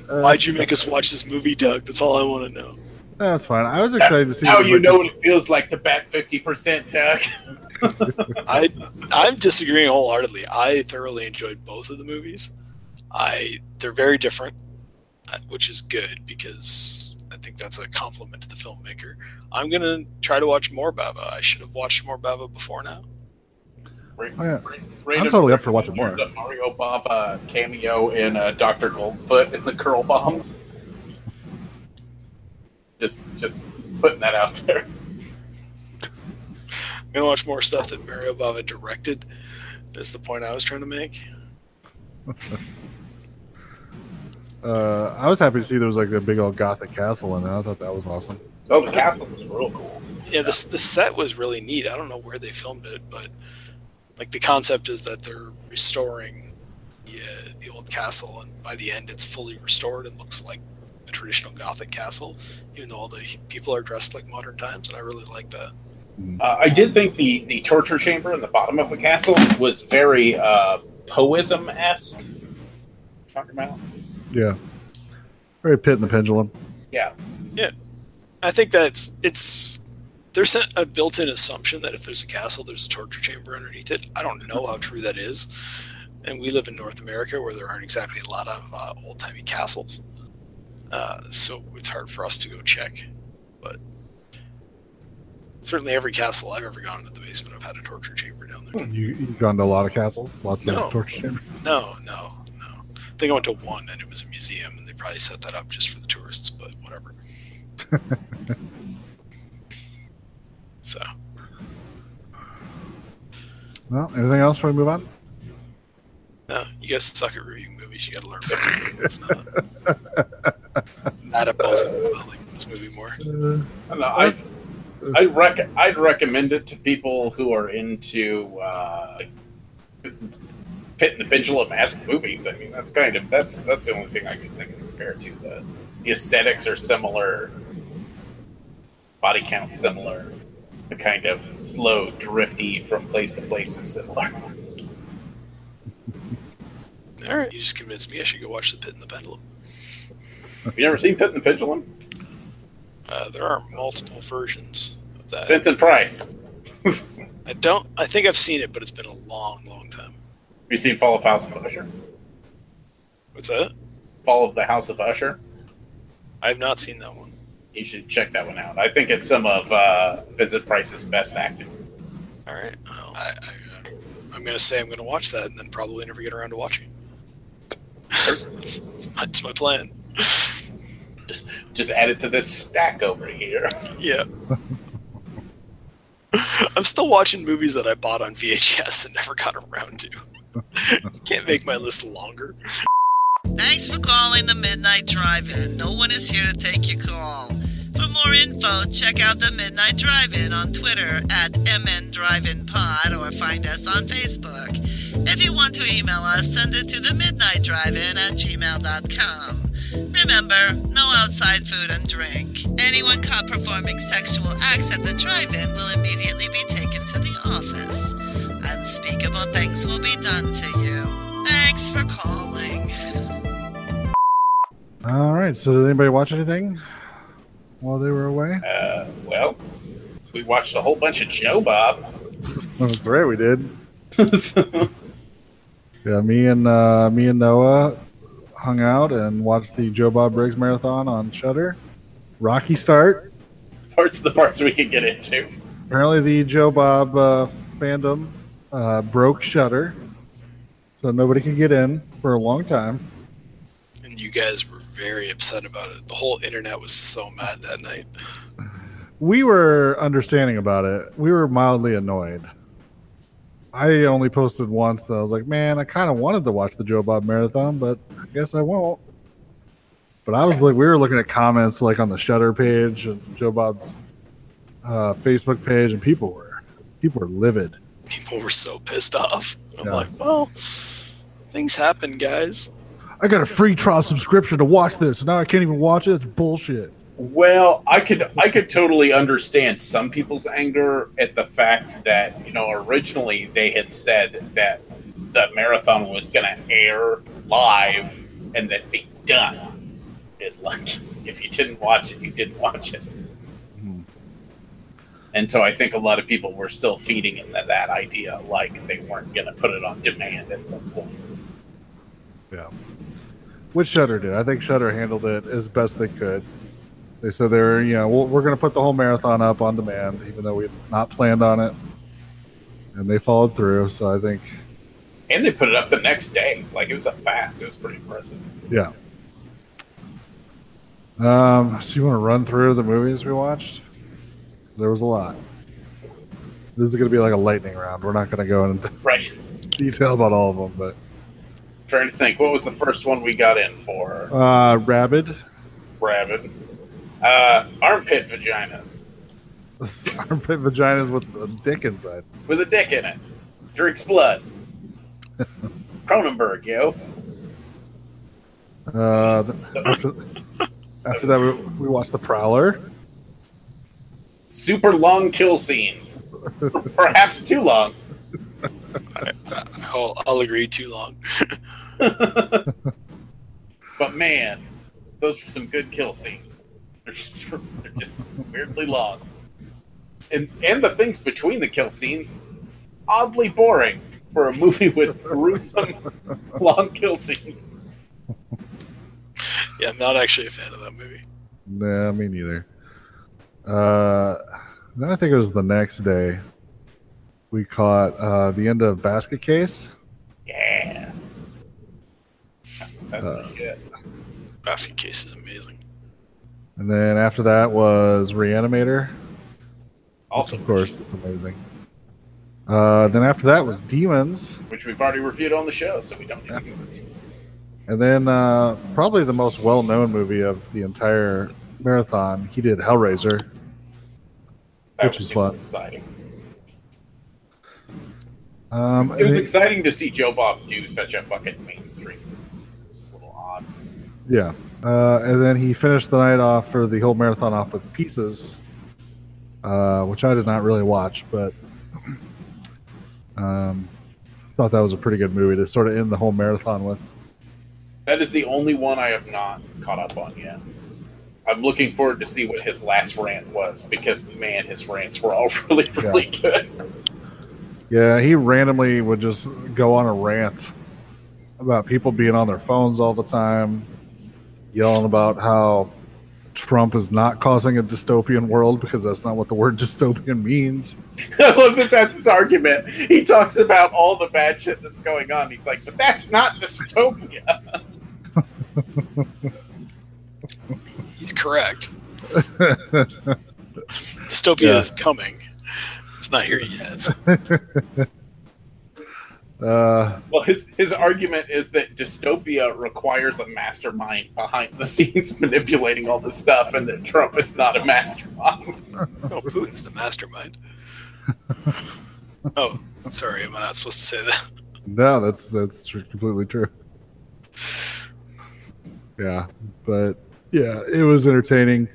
Why'd you make us watch this movie, Doug? That's all I want to know. That's fine. I was excited to see. Now you know what it feels like to bat 50%, Doug. I'm disagreeing wholeheartedly. I thoroughly enjoyed both of the movies. They're very different, which is good because I think that's a compliment to the filmmaker. I'm gonna try to watch more Bava. I should have watched more Bava before now. I'm totally up for watching more. The Mario Bava cameo in Dr. Goldfoot and the Curl Bombs. Just putting that out there. I'm gonna watch more stuff that Mario Bava directed. That's the point I was trying to make. I was happy to see there was like a big old gothic castle in it. I thought that was awesome. Oh, the castle was real cool. Yeah, the set was really neat. I don't know where they filmed it, but like the concept is that they're restoring the old castle, and by the end it's fully restored and looks like a traditional gothic castle, even though all the people are dressed like modern times, and I really like that. I did think the torture chamber in the bottom of the castle was very Poism-esque. Talking about? Yeah. Very Pit in the Pendulum. Yeah. Yeah. I think that's, it's, there's a built-in assumption that if there's a castle, there's a torture chamber underneath it. I don't know how true that is. And we live in North America where there aren't exactly a lot of old-timey castles. So it's hard for us to go check. But certainly every castle I've ever gone to the basement, I've had a torture chamber down there. You've gone to a lot of castles? Lots of torture chambers? No. I think I went to one and it was a museum, and they probably set that up just for the tourists, but whatever. So. Well, anything else before we move on? No, you guys suck at reviewing movies. You got to learn what's not. Not at both of them. I like this movie more. I'd recommend it to people who are into Pit and the Pendulum-esque movies. I mean, that's the only thing I could think of compared to. The aesthetics are similar, body count similar, the kind of slow, drifty from place to place is similar. All right, you just convinced me I should go watch The Pit and the Pendulum. Have you never seen Pit and the Pendulum? There are multiple versions of that. Vincent Price. I think I've seen it, but it's been a long, long time. Have you seen Fall of House of Usher? What's that? Fall of the House of Usher? I have not seen that one. You should check that one out. I think it's some of Vincent Price's best acting. All right. Well, I'm going to say I'm going to watch that and then probably never get around to watching it. That's my plan. Just add it to this stack over here. Yeah. I'm still watching movies that I bought on VHS and never got around to. Can't make my list longer. Thanks for calling the Midnight Drive-In. No one is here to take your call. For more info, check out the Midnight Drive-In on Twitter at MNDriveInPod or find us on Facebook. If you want to email us, send it to themidnightdrivein@gmail.com. Remember, no outside food and drink. Anyone caught performing sexual acts at the drive-in will immediately be taken to the office. Unspeakable things will be done to you. Thanks for calling. All right, so did anybody watch anything while they were away? Well, we watched a whole bunch of Joe Bob. That's right, we did. Yeah, me and Noah hung out and watched the Joe Bob Briggs marathon on Shudder. Rocky start. Parts we could get into. Apparently the Joe Bob fandom broke Shudder, so nobody could get in for a long time. And you guys were very upset about it. The whole internet was so mad that night. We were understanding about it. We were mildly annoyed. I only posted once, though. I was like, man, I kind of wanted to watch the Joe Bob Marathon, but I guess I won't. But I was like, we were looking at comments like on the Shudder page and Joe Bob's Facebook page, and people were livid. People were so pissed off. I'm like, well, things happen, guys. I got a free trial subscription to watch this, so now I can't even watch it. It's bullshit. Well, I could totally understand some people's anger at the fact that, you know, originally they had said that the marathon was going to air live and then be done. Like, if you didn't watch it, you didn't watch it. Mm-hmm. And so I think a lot of people were still feeding into that idea, like they weren't going to put it on demand at some point. Yeah. Which Shudder did. I think Shudder handled it as best they could. They said they're, you know, we're going to put the whole marathon up on demand, even though we had not planned on it. And they followed through, so I think. And they put it up the next day. Like, it was a fast. It was pretty impressive. Yeah. So you want to run through the movies we watched? Because there was a lot. This is going to be like a lightning round. We're not going to go into detail about all of them, but Trying to think, what was the first one we got in for? Rabid. Rabid. Armpit vaginas. Armpit vaginas with a dick inside. With a dick in it. Drinks blood. Cronenberg, yo. After that, we watched The Prowler. Super long kill scenes. Perhaps too long. I'll agree, too long. But man, those are some good kill scenes. They're just weirdly long. And the things between the kill scenes, oddly boring for a movie with gruesome long kill scenes. Yeah, I'm not actually a fan of that movie. Nah, me neither. Then I think it was the next day. We caught the end of Basket Case. Yeah. That's legit. Basket Case is amazing. And then after that was Reanimator. Also, of course, it's amazing. Then after that was Demons, which we've already reviewed on the show, so we don't need to do it. And then probably the most well-known movie of the entire marathon, he did Hellraiser, which was fun. Exciting. It was exciting to see Joe Bob do such a fucking mainstream. It's a little odd. Yeah. And then he finished the night off, or the whole marathon off, with Pieces, which I did not really watch, but thought that was a pretty good movie to sort of end the whole marathon with. That is the only one I have not caught up on yet. I'm looking forward to see what his last rant was, because, man, his rants were all really good. Yeah, he randomly would just go on a rant about people being on their phones all the time, yelling about how Trump is not causing a dystopian world because that's not what the word dystopian means. I love that that's his argument. He talks about all the bad shit that's going on. He's like, but that's not dystopia. He's correct. Dystopia is coming. It's not here yet. Well, his argument is that dystopia requires a mastermind behind the scenes manipulating all this stuff, and that Trump is not a mastermind. No, Putin's the mastermind. Oh, sorry, am I not supposed to say that? No, that's completely true. Yeah, but yeah, it was entertaining.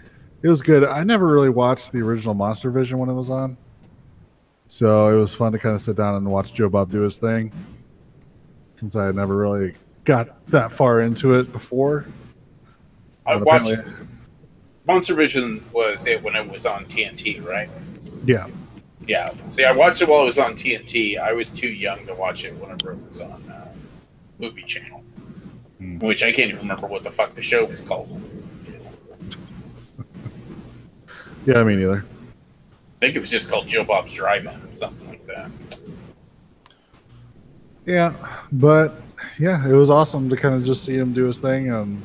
It was good. I never really watched the original MonsterVision when it was on. So it was fun to kind of sit down and watch Joe Bob do his thing, since I had never really got that far into it before. I watched MonsterVision was it when it was on TNT, right? Yeah. Yeah. See, I watched it while it was on TNT. I was too young to watch it whenever it was on Movie Channel, which I can't even remember what the fuck the show was called. Yeah, me neither. I think it was just called Joe Bob's Drive-In or something like that. Yeah, but yeah, it was awesome to kind of just see him do his thing. I'm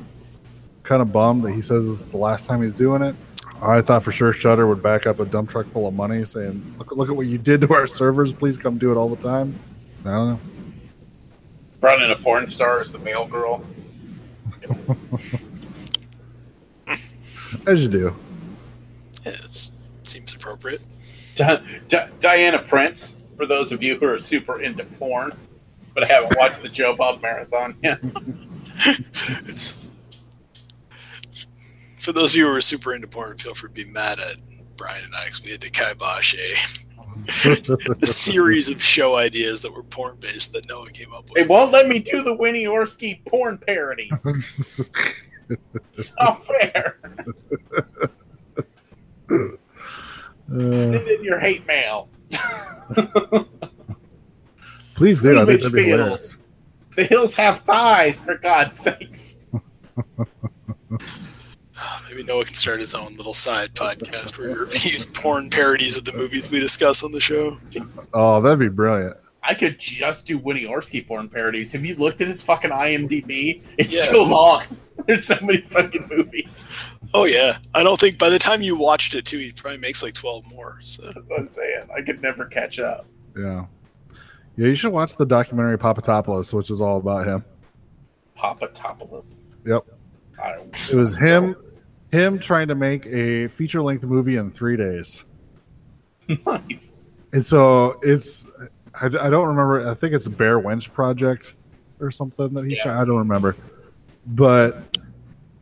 kind of bummed that he says this is the last time he's doing it. I thought for sure Shudder would back up a dump truck full of money saying, look at what you did to our servers. Please come do it all the time. I don't know. Brought in a porn star as the mail girl. As you do. Yeah, it's... seems appropriate. Diana Prince, for those of you who are super into porn, but haven't watched the Joe Bob Marathon yet. For those of you who are super into porn, feel free to be mad at Brian and I because we had to kibosh a series of show ideas that were porn-based that no one came up with. It won't let me do the Winnie Orski porn parody. Not fair. And in your hate mail. Please do. I think that'd be hilarious. The hills have thighs, for God's sakes. Maybe Noah can start his own little side podcast where he reviews porn parodies of the movies we discuss on the show. Oh, that'd be brilliant. I could just do Winnie Orski porn parodies. Have you looked at his fucking IMDb? It's so long. There's so many fucking movies. Oh, yeah. I don't think by the time you watched it, too, he probably makes like 12 more. So. That's what I'm saying. I could never catch up. Yeah. Yeah, you should watch the documentary Papadopoulos, which is all about him. Papadopoulos. Yep. It was him trying to make a feature-length movie in 3 days. Nice. And so it's, I don't remember. I think it's Bear Wench Project or something that he shot. I don't remember. But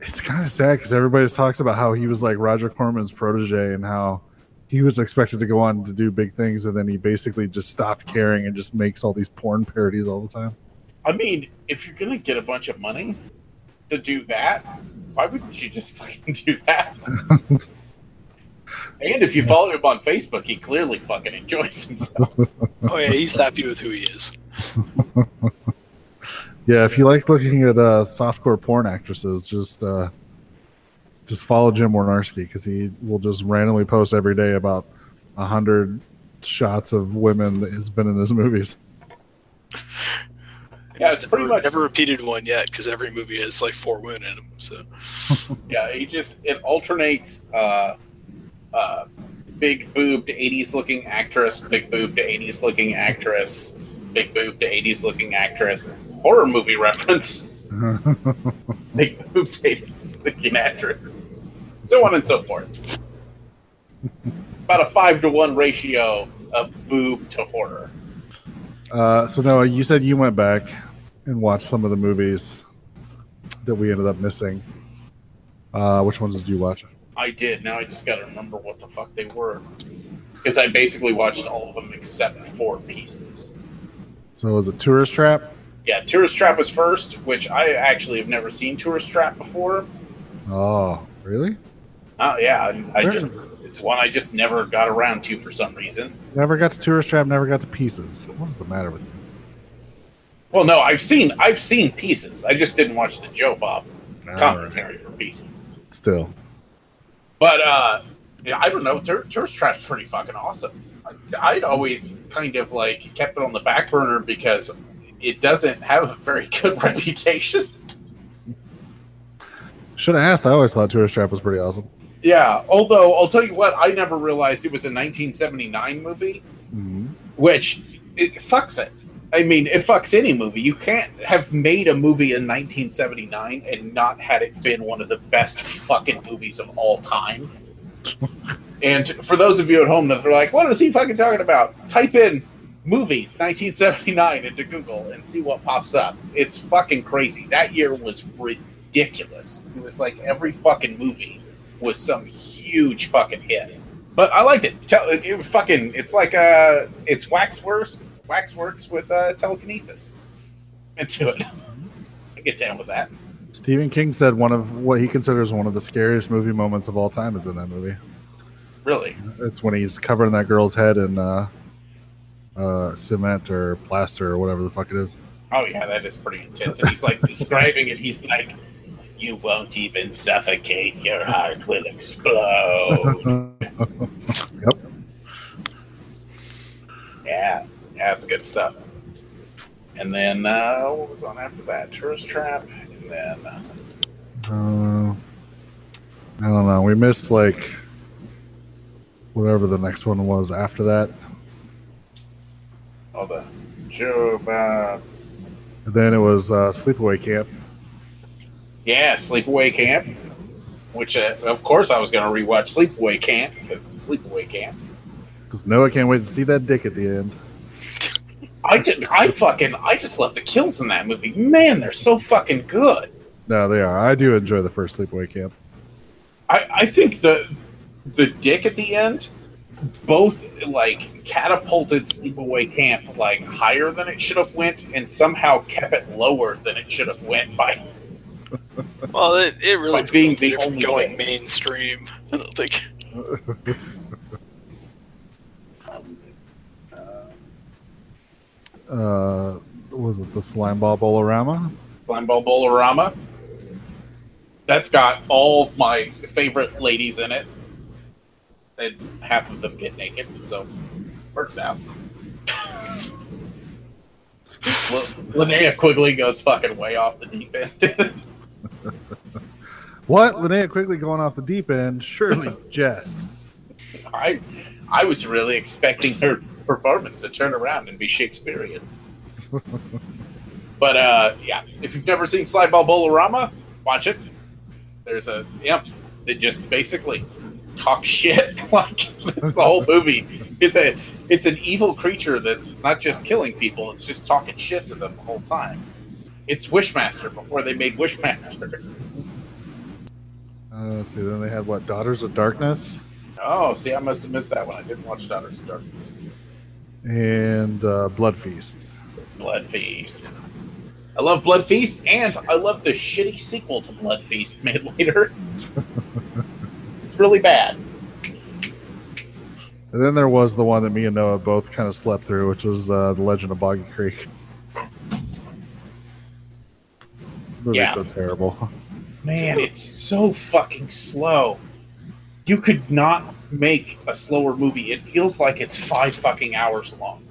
it's kind of sad because everybody talks about how he was like Roger Corman's protege and how he was expected to go on to do big things, and then he basically just stopped caring and just makes all these porn parodies all the time. I mean, if you're going to get a bunch of money to do that, why wouldn't you just fucking do that? And if you follow him on Facebook, he clearly fucking enjoys himself. Oh yeah, he's happy with who he is. Yeah, if you like looking at softcore porn actresses, just follow Jim Warnarsky, because he will just randomly post every day about 100 shots of women that has been in his movies. Yeah, it's pretty much never repeated one yet, because every movie has like 4 women in them. So yeah, he just alternates. Big boob to 80s looking actress, big boob to 80s looking actress, big boob to 80s looking actress, horror movie reference, big boob to 80s looking actress, so on and so forth. It's about a 5-to-1 ratio of boob to horror. So Noah, you said you went back and watched some of the movies that we ended up missing. Which ones did you watch? I did. Now I just got to remember what the fuck they were, because I basically watched all of them except for Pieces. So was it Tourist Trap? Yeah, Tourist Trap was first, which I actually have never seen Tourist Trap before. Oh, really? Oh, yeah. It's one I just never got around to for some reason. Never got to Tourist Trap, never got to Pieces. What's the matter with you? Well, no, I've seen Pieces. I just didn't watch the Joe Bob commentary for Pieces. Still. But, yeah, I don't know, Tourist Trap's pretty fucking awesome. I'd always kind of, like, kept it on the back burner because it doesn't have a very good reputation. Should have asked. I always thought Tourist Trap was pretty awesome. Yeah, although, I'll tell you what, I never realized it was a 1979 movie, which, it fucks it. I mean, it fucks any movie. You can't have made a movie in 1979 and not had it been one of the best fucking movies of all time. And for those of you at home that are like, what is he fucking talking about? Type in movies 1979 into Google and see what pops up. It's fucking crazy. That year was ridiculous. It was like every fucking movie was some huge fucking hit. But I liked it. It's Waxworks with telekinesis into it. I get down with that. Stephen King said one of what he considers one of the scariest movie moments of all time is in that movie. Really? It's when he's covering that girl's head in cement or plaster or whatever the fuck it is. Oh yeah, that is pretty intense. And he's like describing it. He's like, "You won't even suffocate. Your heart will explode." Yep. Yeah. Yeah, it's good stuff. And then, what was on after that? Tourist Trap, and then... I don't know. We missed, like, whatever the next one was after that. Oh, the Joe Bob. And then it was Sleepaway Camp. Yeah, Sleepaway Camp. Which, of course, I was going to rewatch Sleepaway Camp, because it's Sleepaway Camp. Because Noah can't wait to see that dick at the end. I just love the kills in that movie. Man, they're so fucking good. No, they are. I do enjoy the first Sleepaway Camp. I think the dick at the end both like catapulted Sleepaway Camp like higher than it should have went, and somehow kept it lower than it should have went by. Well, it really being the only going mainstream. I don't think. Was it the Slimeball Bolorama? Slimeball Bolorama. That's got all of my favorite ladies in it. And half of them get naked, so works out. Linnea Quigley goes fucking way off the deep end. What? Linnea Quigley going off the deep end? Surely jest. I was really expecting her performance to turn around and be Shakespearean. But yeah, if you've never seen Slideball Bolorama, watch it. There's a imp that just basically talks shit like the whole movie. It's an evil creature that's not just killing people; it's just talking shit to them the whole time. It's Wishmaster before they made Wishmaster. Let's see, then they had what? Daughters of Darkness. Oh, see, I must have missed that one. I didn't watch Daughters of Darkness. And Blood Feast. Blood Feast. I love Blood Feast, and I love the shitty sequel to Blood Feast made later. It's really bad. And then there was the one that me and Noah both kind of slept through, which was The Legend of Boggy Creek. Movie's so terrible. Man, it's so fucking slow. You could not make a slower movie. It feels like it's 5 fucking hours long.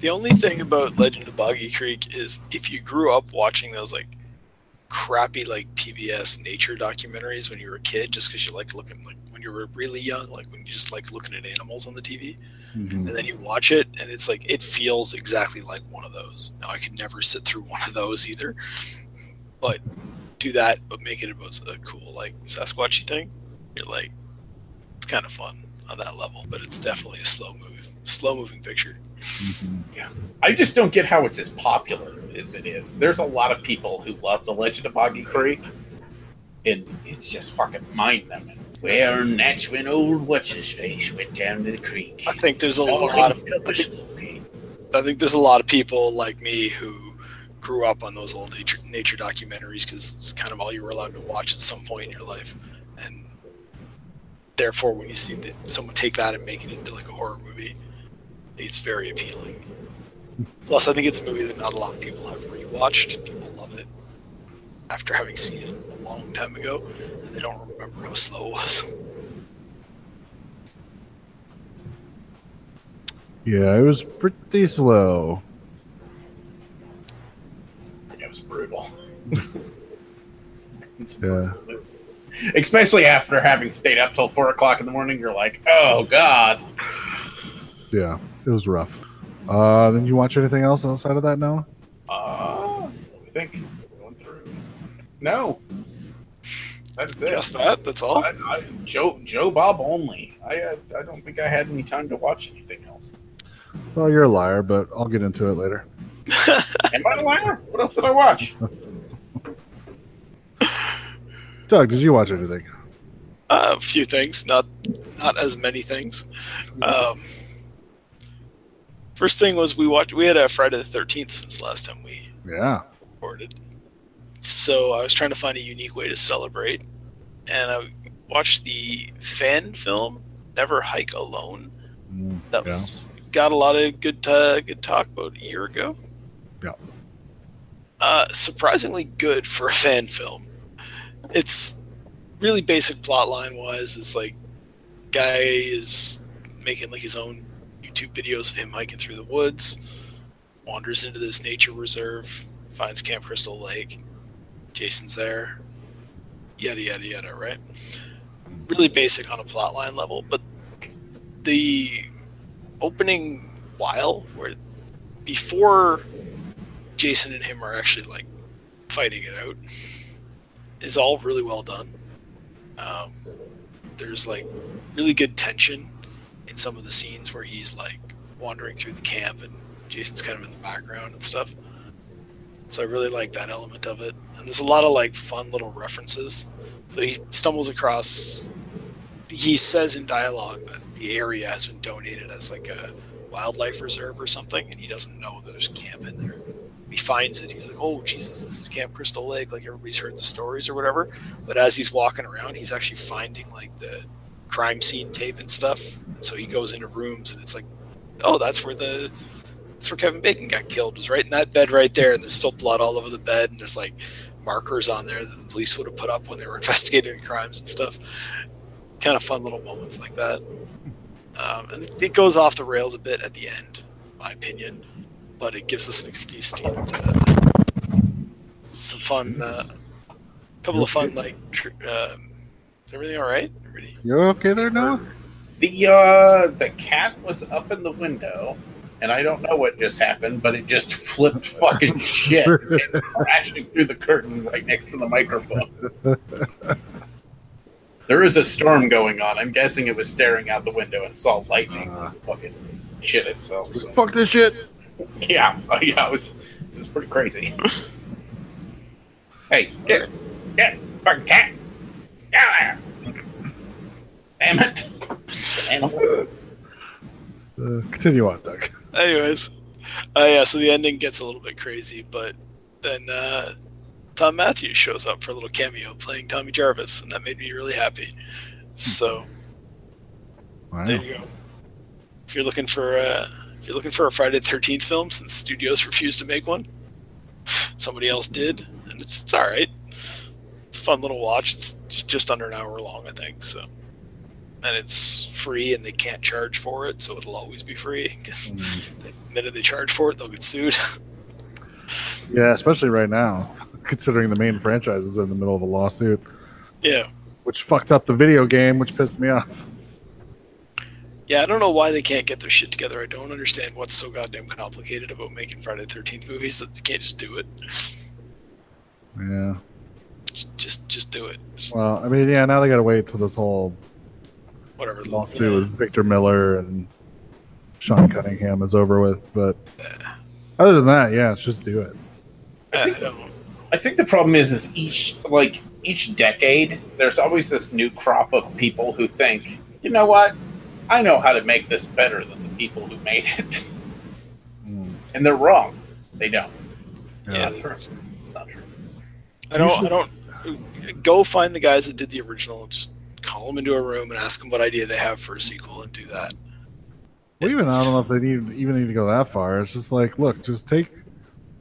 The only thing about Legend of Boggy Creek is if you grew up watching those like crappy like PBS nature documentaries when you were a kid, just because you liked looking like when you were really young, like when you just liked looking at animals on the TV, mm-hmm. and then you watch it and it's like it feels exactly like one of those. Now I could never sit through one of those either, but do that, but make it about a cool like Sasquatchy thing. You're like, it's kind of fun on that level, but it's definitely a slow moving picture. Mm-hmm. Yeah, I just don't get how it's as popular as it is. There's a lot of people who love The Legend of Boggy Creek, and it's just fucking mind numbing. Well, and that's when old what's-his-face went down to the creek. I think there's a lot of people like me who grew up on those old nature documentaries because it's kind of all you were allowed to watch at some point in your life, and therefore when you see that someone take that and make it into like a horror movie, it's very appealing. Plus, I think it's a movie that not a lot of people have rewatched. People love it after having seen it a long time ago, and they don't remember how slow it was. Yeah, it was pretty slow. It was brutal. It's brutal. Especially after having stayed up till 4 o'clock in the morning, you're like, oh god. Yeah, it was rough. Then you watch anything else outside of that now? I think we're going through. No, that's it. Just that. That's all. Joe Bob only. I don't think I had any time to watch anything else. Well, you're a liar, but I'll get into it later. Am I a liar? What else did I watch? Doug, did you watch anything? A few things, not as many things. First thing was we had a Friday the 13th since last time we recorded. So I was trying to find a unique way to celebrate, and I watched the fan film Never Hike Alone. That was got a lot of good talk about a year ago. Yeah. Surprisingly good for a fan film. It's really basic plot line wise. It's like guy is making like his own YouTube videos of him hiking through the woods, wanders into this nature reserve, finds Camp Crystal Lake, Jason's there, yada yada yada, right? Really basic on a plotline level, but the opening while where before Jason and him are actually like fighting it out is all really well done. There's like really good tension in some of the scenes where he's like wandering through the camp and Jason's kind of in the background and stuff. So I really like that element of it. And there's a lot of like fun little references. So he stumbles across, he says in dialogue that the area has been donated as like a wildlife reserve or something, and he doesn't know there's a camp in there. He finds it, he's like, oh Jesus, this is Camp Crystal Lake, like everybody's heard the stories or whatever. But as he's walking around, he's actually finding like the crime scene tape and stuff. So he goes into rooms and it's like, oh, that's where Kevin Bacon got killed, was right in that bed right there, and there's still blood all over the bed, and there's like markers on there that the police would have put up when they were investigating the crimes and stuff. Kind of fun little moments like that. And it goes off the rails a bit at the end, in my opinion, but it gives us an excuse to get some fun, couple of fun like. Is everything all right? Everybody, you okay there now? The cat was up in the window, And I don't know what just happened, but it just flipped fucking shit and crashing through the curtain right next to the microphone. There is a storm going on. I'm guessing it was staring out the window and saw lightning fucking shit itself. So. Fuck this shit. Yeah. Yeah, it was pretty crazy. Hey, get fucking cat. Get out of there. Damn it. Animals. Continue on, Doug. Anyways, yeah, so the ending gets a little bit crazy, but then Tom Matthews shows up for a little cameo playing Tommy Jarvis, and that made me really happy. So wow. There you go. If you're looking for a Friday the 13th film, since studios refused to make one, somebody else did, and it's all right. It's a fun little watch. It's just under an hour long, I think. So. And it's free, and they can't charge for it, so it'll always be free. Because the minute they charge for it, they'll get sued. Yeah, especially right now, considering the main franchise is in the middle of a lawsuit. Yeah. Which fucked up the video game, which pissed me off. Yeah, I don't know why they can't get their shit together. I don't understand what's so goddamn complicated about making Friday the 13th movies that they can't just do it. Yeah. Just do it. Well, I mean, yeah, now they gotta wait till this whole... whatever the lawsuit with Victor Miller and Sean Cunningham is over with, but other than that, yeah, it's just do it. I think the problem is each decade there's always this new crop of people who think, you know what, I know how to make this better than the people who made it, and they're wrong. They don't. Yeah, it's not true. I don't go find the guys that did the original and just call them into a room and ask them what idea they have for a sequel and do that. Well, even I don't know if they even need to go that far. It's just like, look, just take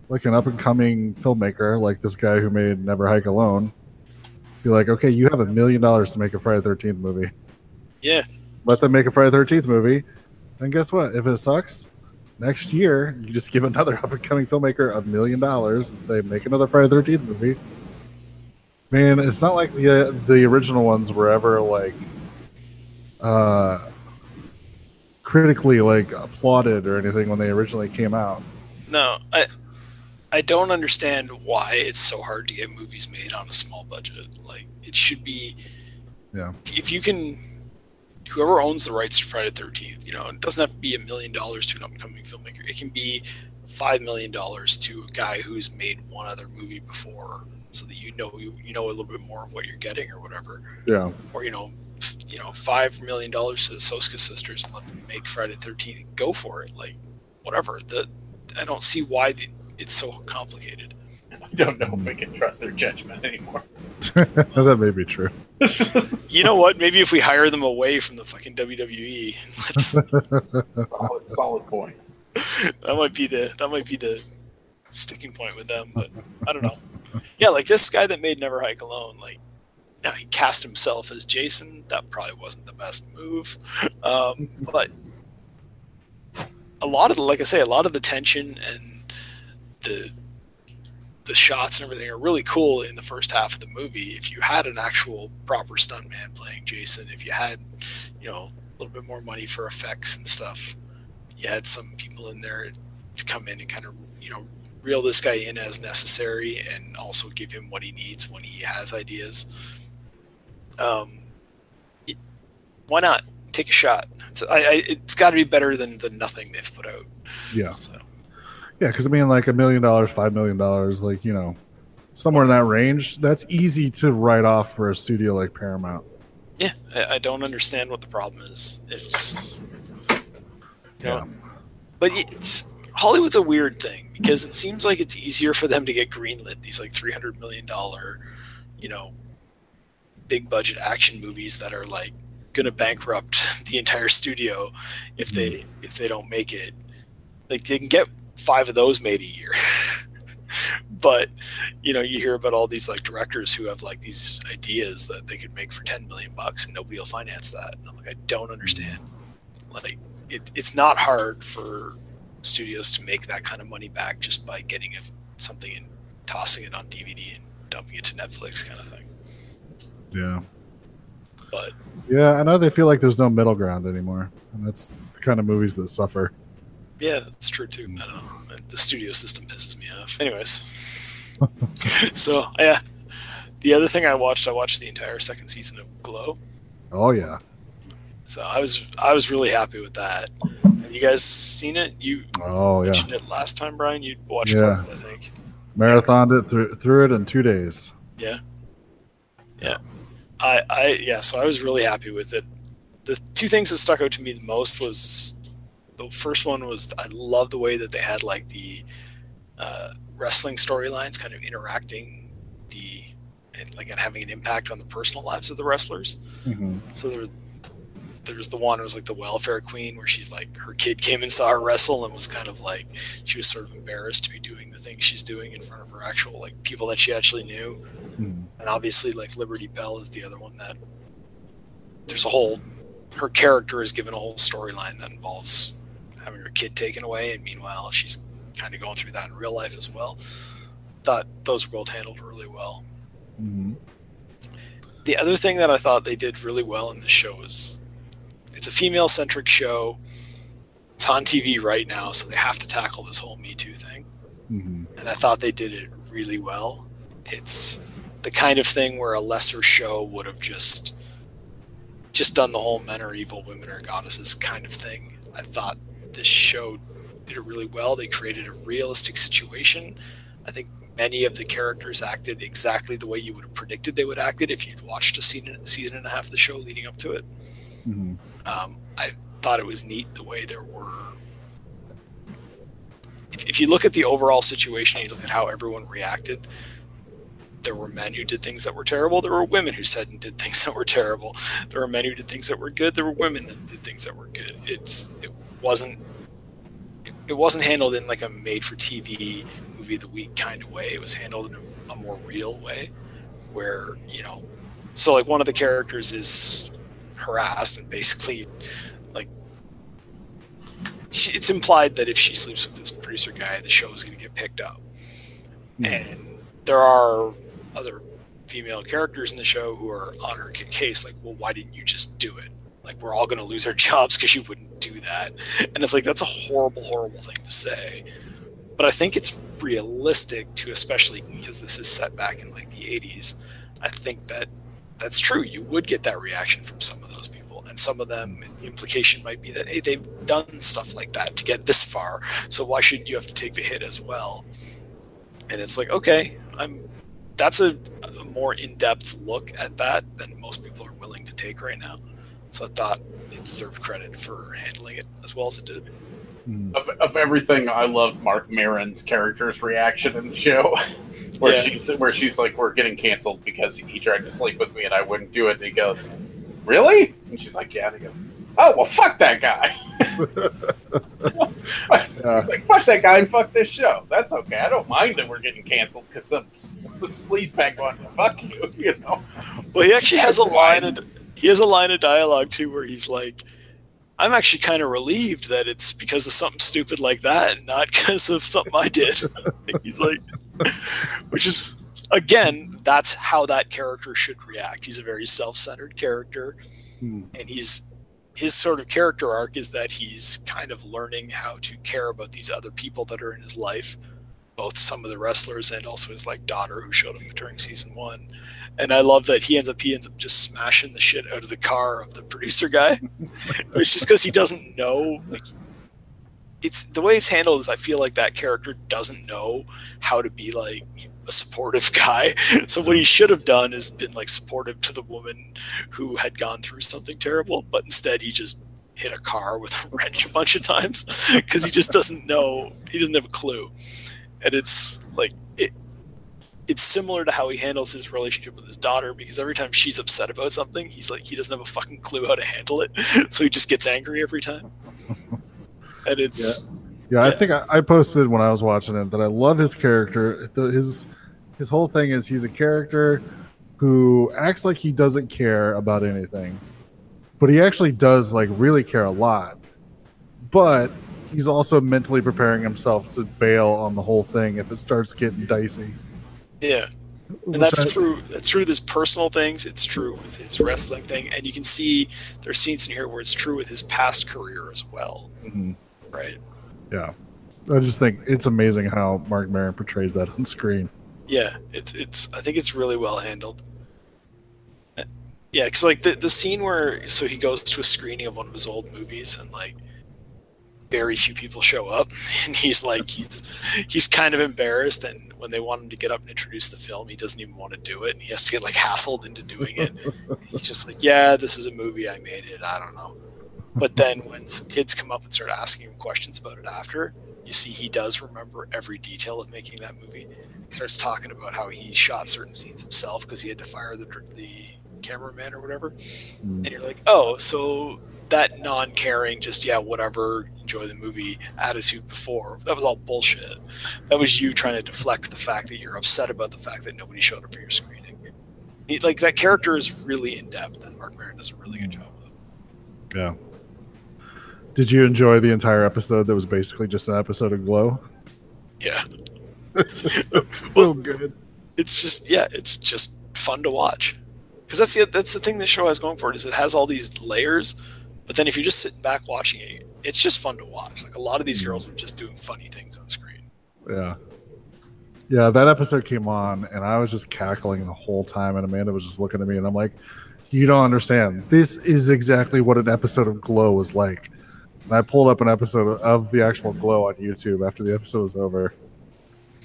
like an up-and-coming filmmaker like this guy who made Never Hike Alone. Be like, okay, you have $1 million to make a Friday the 13th movie. Yeah. Let them make a Friday the 13th movie, and guess what? If it sucks, next year you just give another up-and-coming filmmaker $1 million and say, make another Friday the 13th movie. I mean, it's not like the original ones were ever like critically like applauded or anything when they originally came out. No, I don't understand why it's so hard to get movies made on a small budget. Like, it should be, yeah. If you can, whoever owns the rights to Friday the 13th, you know, it doesn't have to be $1 million to an upcoming filmmaker. It can be $5 million to a guy who's made one other movie before. So that you know a little bit more of what you're getting or whatever. Yeah. Or you know, $5 million to the Soska sisters and let them make Friday the 13th. Go for it, like whatever. I don't see why it's so complicated. I don't know if we can trust their judgment anymore. That may be true. You know what? Maybe if we hire them away from the fucking WWE. solid point. That might be the sticking point with them, but I don't know. Yeah, like this guy that made Never Hike Alone, like, you know, he cast himself as Jason. That probably wasn't the best move. But a lot of the, like I say, a lot of the tension and the shots and everything are really cool in the first half of the movie. If you had an actual proper stuntman playing Jason, if you had, you know, a little bit more money for effects and stuff, you had some people in there to come in and kind of, you know, reel this guy in as necessary and also give him what he needs when he has ideas. Why not take a shot? It's got to be better than nothing they've put out. Yeah. So. Yeah. Cause I mean, like $1 million, $5 million, like, you know, somewhere in that range, that's easy to write off for a studio like Paramount. Yeah. I don't understand what the problem is. It's, you know, but it's, Hollywood's a weird thing because it seems like it's easier for them to get greenlit, these like $300 million, you know, big budget action movies that are like going to bankrupt the entire studio if they don't make it. Like, they can get 5 of those made a year. But, you know, you hear about all these like directors who have like these ideas that they could make for $10 million and nobody will finance that. And I'm like, I don't understand. Like, it's not hard for studios to make that kind of money back just by getting something and tossing it on DVD and dumping it to Netflix kind of thing. Yeah. But yeah, I know they feel like there's no middle ground anymore, and that's the kind of movies that suffer. Yeah, that's true too. I don't know. The studio system pisses me off. Anyways. So, yeah. The other thing I watched the entire second season of GLOW. Oh, yeah. So I was really happy with that. Have you guys seen it? You mentioned it last time, Brian. You watched it, I think. Marathoned it through it in 2 days. Yeah. Yeah. So I was really happy with it. The two things that stuck out to me the most was the first one was I love the way that they had like the wrestling storylines kind of interacting and having an impact on the personal lives of the wrestlers. Mm-hmm. So there was the one, it was like the welfare queen where she's like, her kid came and saw her wrestle and was kind of like, she was sort of embarrassed to be doing the thing she's doing in front of her actual like people that she actually knew. Mm-hmm. And obviously like Liberty Bell is the other one that there's a whole, her character is given a whole storyline that involves having her kid taken away. And meanwhile, she's kind of going through that in real life as well. Thought those were both handled really well. Mm-hmm. The other thing that I thought they did really well in the show is it's a female-centric show. It's on TV right now, so they have to tackle this whole Me Too thing. Mm-hmm. And I thought they did it really well. It's the kind of thing where a lesser show would have just done the whole men are evil, women are goddesses kind of thing. I thought this show did it really well. They created a realistic situation. I think many of the characters acted exactly the way you would have predicted they would have acted if you'd watched a season and a half of the show leading up to it. Mm-hmm. I thought it was neat the way there were. If you look at the overall situation, you look at how everyone reacted, there were men who did things that were terrible. There were women who said and did things that were terrible. There were men who did things that were good. There were women that did things that were good. It wasn't handled in like a made-for-TV movie of the week kind of way. It was handled in a more real way, where so like one of the characters is harassed and basically like it's implied that if she sleeps with this producer guy, the show is going to get picked up. Mm-hmm. And there are other female characters in the show who are on her case, like, well, why didn't you just do it? Like, we're all going to lose our jobs because you wouldn't do that. And it's like, that's a horrible, horrible thing to say. But I think it's realistic to, especially because this is set back in like the 80s, I think that that's true. You would get that reaction from some of those people. And some of them, the implication might be that, hey, they've done stuff like that to get this far, so why shouldn't you have to take the hit as well? And it's like, okay, that's a more in-depth look at that than most people are willing to take right now. So I thought it deserved credit for handling it as well as it did. Of everything, I loved Mark Maron's character's reaction in the show, where she's like, "We're getting canceled because he tried to sleep with me and I wouldn't do it." And he goes, "Really?" And she's like, "Yeah." And he goes, "Oh well, fuck that guy." He's like, "Fuck that guy and fuck this show. That's okay. I don't mind that we're getting canceled because some sleazebag wanted to fuck you." You know. Well, he actually has a line of dialogue too where he's like, I'm actually kind of relieved that it's because of something stupid like that and not because of something I did. He's like, which is, again, that's how that character should react. He's a very self-centered character. Hmm. And his sort of character arc is that he's kind of learning how to care about these other people that are in his life, both some of the wrestlers and also his like daughter who showed up during season one. And I love that he ends up just smashing the shit out of the car of the producer guy. It's just because he doesn't know. Like, it's the way it's handled is I feel like that character doesn't know how to be like a supportive guy. So what he should have done is been like supportive to the woman who had gone through something terrible, but instead he just hit a car with a wrench a bunch of times because he just doesn't know. He doesn't have a clue. And it's like it's similar to how he handles his relationship with his daughter, because every time she's upset about something, he's like, he doesn't have a fucking clue how to handle it. So he just gets angry every time. And it's... Yeah. I think I posted when I was watching it that I love his character. His whole thing is he's a character who acts like he doesn't care about anything, but he actually does like really care a lot. But he's also mentally preparing himself to bail on the whole thing if it starts getting dicey. Yeah, and that's true. That's true. This personal things. It's true with his wrestling thing, and you can see there's scenes in here where it's true with his past career as well, mm-hmm. Right? Yeah. I just think it's amazing how Mark Maron portrays that on screen. Yeah, it's I think it's really well handled. Yeah, because like the scene where so he goes to a screening of one of his old movies and like very few people show up, and he's like he's kind of embarrassed, and when they want him to get up and introduce the film, he doesn't even want to do it, and he has to get like hassled into doing it. He's just like, yeah, this is a movie, I made it, I don't know. But then when some kids come up and start asking him questions about it after, you see he does remember every detail of making that movie. He starts talking about how he shot certain scenes himself because he had to fire the cameraman or whatever. And you're like, oh, so that non-caring, just, yeah, whatever, enjoy the movie attitude before, that was all bullshit. That was you trying to deflect the fact that you're upset about the fact that nobody showed up for your screening. Like, that character is really in-depth, and Mark Maron does a really good job with it. Yeah. Did you enjoy the entire episode that was basically just an episode of GLOW? Yeah. So good. It's just, yeah, it's just fun to watch. Because that's the thing the show has going for it, is it has all these layers, but then if you're just sitting back watching it, it's just fun to watch. Like, a lot of these girls are just doing funny things on screen. Yeah. Yeah, that episode came on, and I was just cackling the whole time, and Amanda was just looking at me, and I'm like, you don't understand. This is exactly what an episode of GLOW was like. And I pulled up an episode of the actual GLOW on YouTube after the episode was over.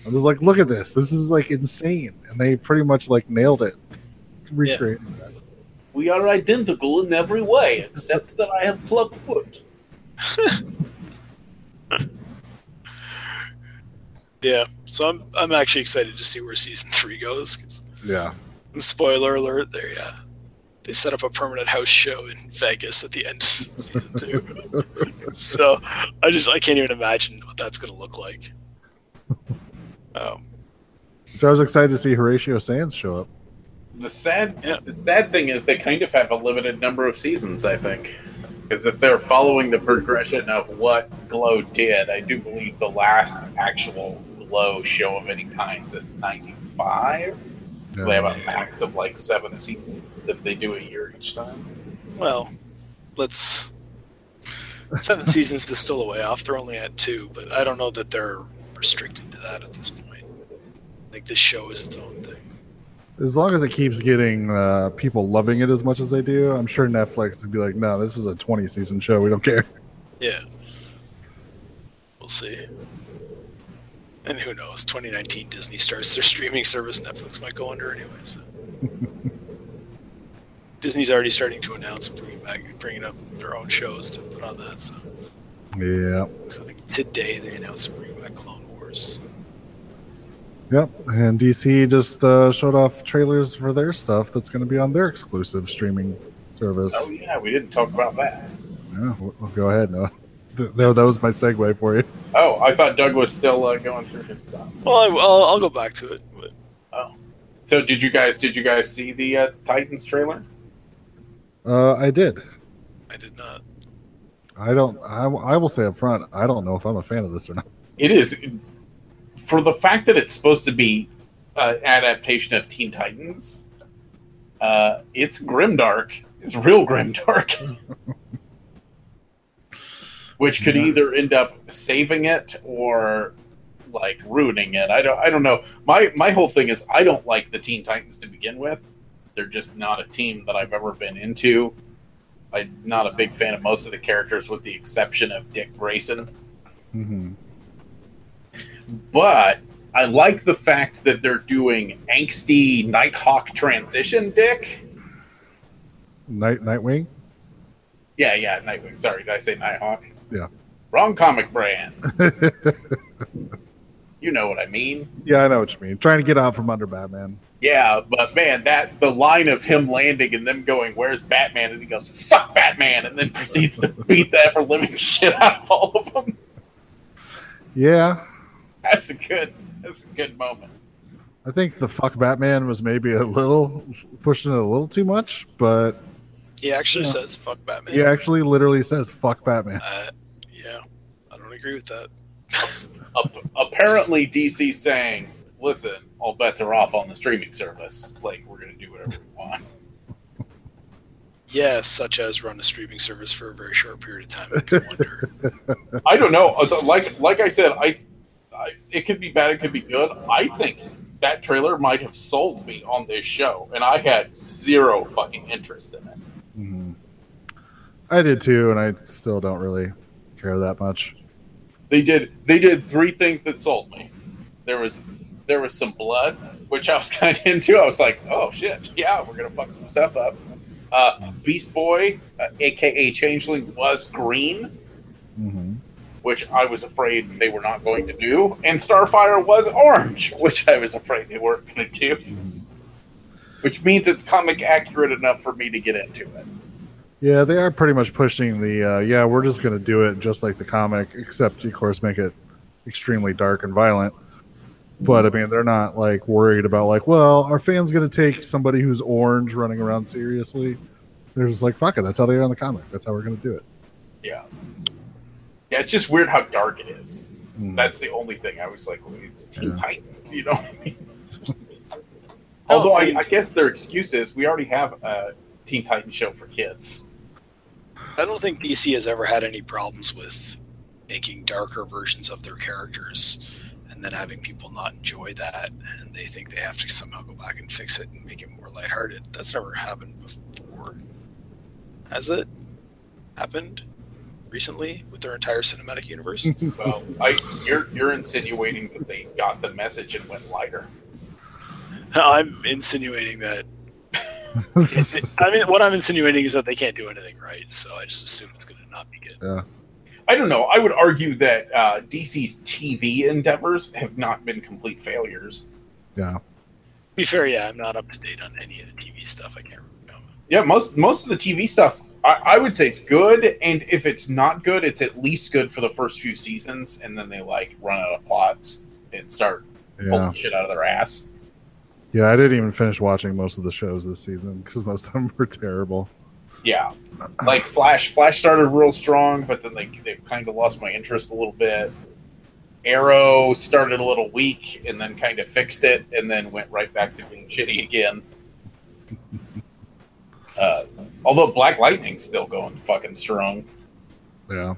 I was like, look at this. This is, like, insane. And they pretty much, like, nailed it. Recreating that. We are identical in every way, except that I have club foot. Yeah, so I'm actually excited to see where season 3 goes. 'Cause yeah. Spoiler alert there, yeah. They set up a permanent house show in Vegas at the end of season 2. So I can't even imagine what that's going to look like. So I was excited to see Horatio Sands show up. The sad thing is they kind of have a limited number of seasons, I think. Because if they're following the progression of what GLOW did, I do believe the last actual GLOW show of any kind is at 95. So they have a max of like 7 seasons if they do a year each time. Well, 7 seasons is still a way off. They're only at 2, but I don't know that they're restricted to that at this point. Like, this show is its own thing. As long as it keeps getting people loving it as much as they do, I'm sure Netflix would be like, no, this is a 20-season show. We don't care. Yeah. We'll see. And who knows? 2019 Disney starts their streaming service. Netflix might go under anyway. So. Disney's already starting to announce bringing up their own shows to put on that. So. Yeah. So I think today they announced bringing back Clone Wars. Yep, and DC just showed off trailers for their stuff that's going to be on their exclusive streaming service. Oh, yeah, we didn't talk about that. Yeah, well, go ahead, Noah. That was my segue for you. Oh, I thought Doug was still going through his stuff. Well, I'll go back to it. But... Oh. So did you guys see the Titans trailer? I did. I did not. I will say up front, I don't know if I'm a fan of this or not. It is... For the fact that it's supposed to be an adaptation of Teen Titans, it's grimdark. It's real grimdark. Which could either end up saving it or like ruining it. I don't know. My whole thing is I don't like the Teen Titans to begin with. They're just not a team that I've ever been into. I'm not a big fan of most of the characters with the exception of Dick Grayson. Mm-hmm. But I like the fact that they're doing angsty Nighthawk transition, Dick. Nightwing? Yeah, Nightwing. Sorry, did I say Nighthawk? Yeah. Wrong comic brand. You know what I mean. Yeah, I know what you mean. Trying to get out from under Batman. Yeah, but man, the line of him landing and them going, where's Batman? And he goes, fuck Batman! And then proceeds to beat the ever-living shit out of all of them. Yeah. That's a good moment. I think the fuck Batman was maybe a little pushing it a little too much, but he actually says fuck Batman. He actually literally says fuck Batman. Yeah, I don't agree with that. Apparently, DC saying, "Listen, all bets are off on the streaming service. Like, we're gonna do whatever we want." Yes, such as run a streaming service for a very short period of time. I could wonder. I don't know. Like I said, it could be bad, it could be good. I think that trailer might have sold me on this show, and I had zero fucking interest in it. Mm-hmm. I did too, and I still don't really care that much. They did three things that sold me. There was some blood, which I was kind of into. I was like, oh shit, yeah, we're gonna fuck some stuff up. Beast Boy, aka Changeling, was green, mm-hmm. which I was afraid they were not going to do, and Starfire was orange, which I was afraid they weren't going to do. Mm-hmm. Which means it's comic accurate enough for me to get into it. Yeah, they are pretty much pushing the yeah, we're just going to do it just like the comic, except of course make it extremely dark and violent. But I mean, they're not like worried about like, well, our fans going to take somebody who's orange running around seriously. They're just like, fuck it, that's how they are in the comic. That's how we're going to do it. Yeah, yeah, it's just weird how dark it is. Mm. That's the only thing I was like, well, it's Teen Titans, you know what I mean? Although I guess their excuse is we already have a Teen Titans show for kids. I don't think DC has ever had any problems with making darker versions of their characters and then having people not enjoy that, and they think they have to somehow go back and fix it and make it more lighthearted. That's never happened before. Has it happened recently with their entire cinematic universe? Well, you're insinuating that they got the message and went lighter. I'm insinuating that. I mean, what I'm insinuating is that they can't do anything right, so I just assume it's going to not be good. Yeah. I don't know. I would argue that DC's TV endeavors have not been complete failures. Yeah. To be fair, yeah, I'm not up to date on any of the TV stuff. I can't remember. Yeah, most of the TV stuff, I would say is good, and if it's not good, it's at least good for the first few seasons, and then they like run out of plots and start pulling shit out of their ass. Yeah, I didn't even finish watching most of the shows this season because most of them were terrible. Yeah, like Flash started real strong, but then they kind of lost my interest a little bit. Arrow started a little weak and then kind of fixed it and then went right back to being shitty again. Although Black Lightning's still going fucking strong. Yeah.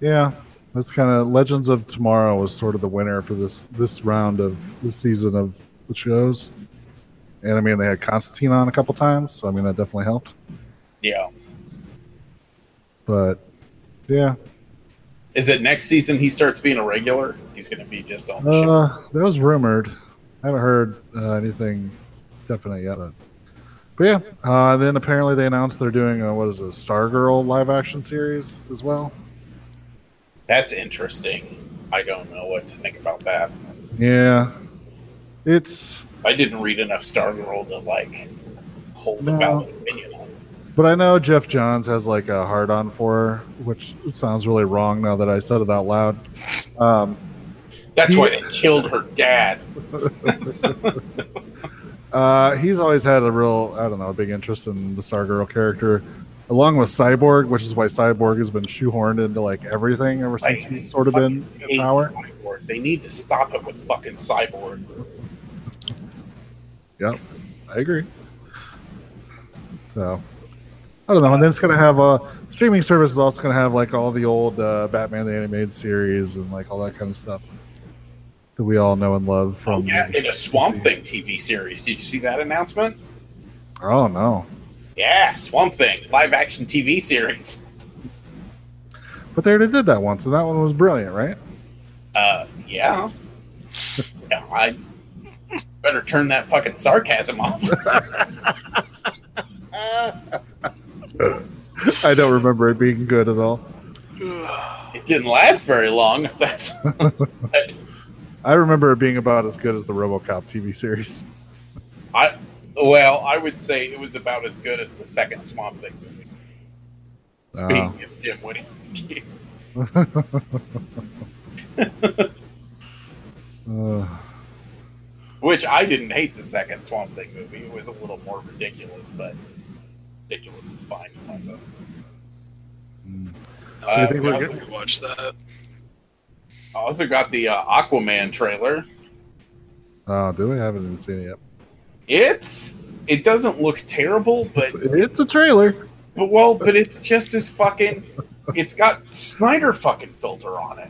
Yeah, that's kind of... Legends of Tomorrow was sort of the winner for this round of the season of the shows. And I mean, they had Constantine on a couple times, so I mean, that definitely helped. Yeah. But, yeah. Is it next season he starts being a regular? He's going to be just on the show? That was rumored. I haven't heard anything definite yet. But yeah, then apparently they announced they're doing a Stargirl live-action series as well. That's interesting. I don't know what to think about that. Yeah. It's... I didn't read enough Stargirl to like hold a valid opinion on it. But I know Jeff Johns has like a hard on for her, which sounds really wrong now that I said it out loud. That's why they killed her dad. He's always had a real, I don't know, a big interest in the Stargirl character, along with Cyborg, which is why Cyborg has been shoehorned into like everything ever since he's sort of been in power. Cyborg. They need to stop it with fucking Cyborg. Yeah, I agree. So, I don't know. And then it's going to have a streaming service is also going to have like all the old Batman the Animated Series and like all that kind of stuff that we all know and love from. Oh, yeah, in a Swamp Thing TV series. Did you see that announcement? Oh, no. Yeah, Swamp Thing, live action TV series. But they already did that once, and that one was brilliant, right? Yeah. Yeah, better turn that fucking sarcasm off. I don't remember it being good at all. It didn't last very long. That's I remember it being about as good as the RoboCop TV series. I would say it was about as good as the second Swamp Thing movie. Speaking of Jim Williams. Which I didn't hate the second Swamp Thing movie. It was a little more ridiculous, but ridiculous is fine. I watched that. I also got the Aquaman trailer. Oh, do we? I haven't seen it yet. It's It doesn't look terrible, but it's a trailer. But well, but it's just as fucking. It's got Snyder fucking filter on it.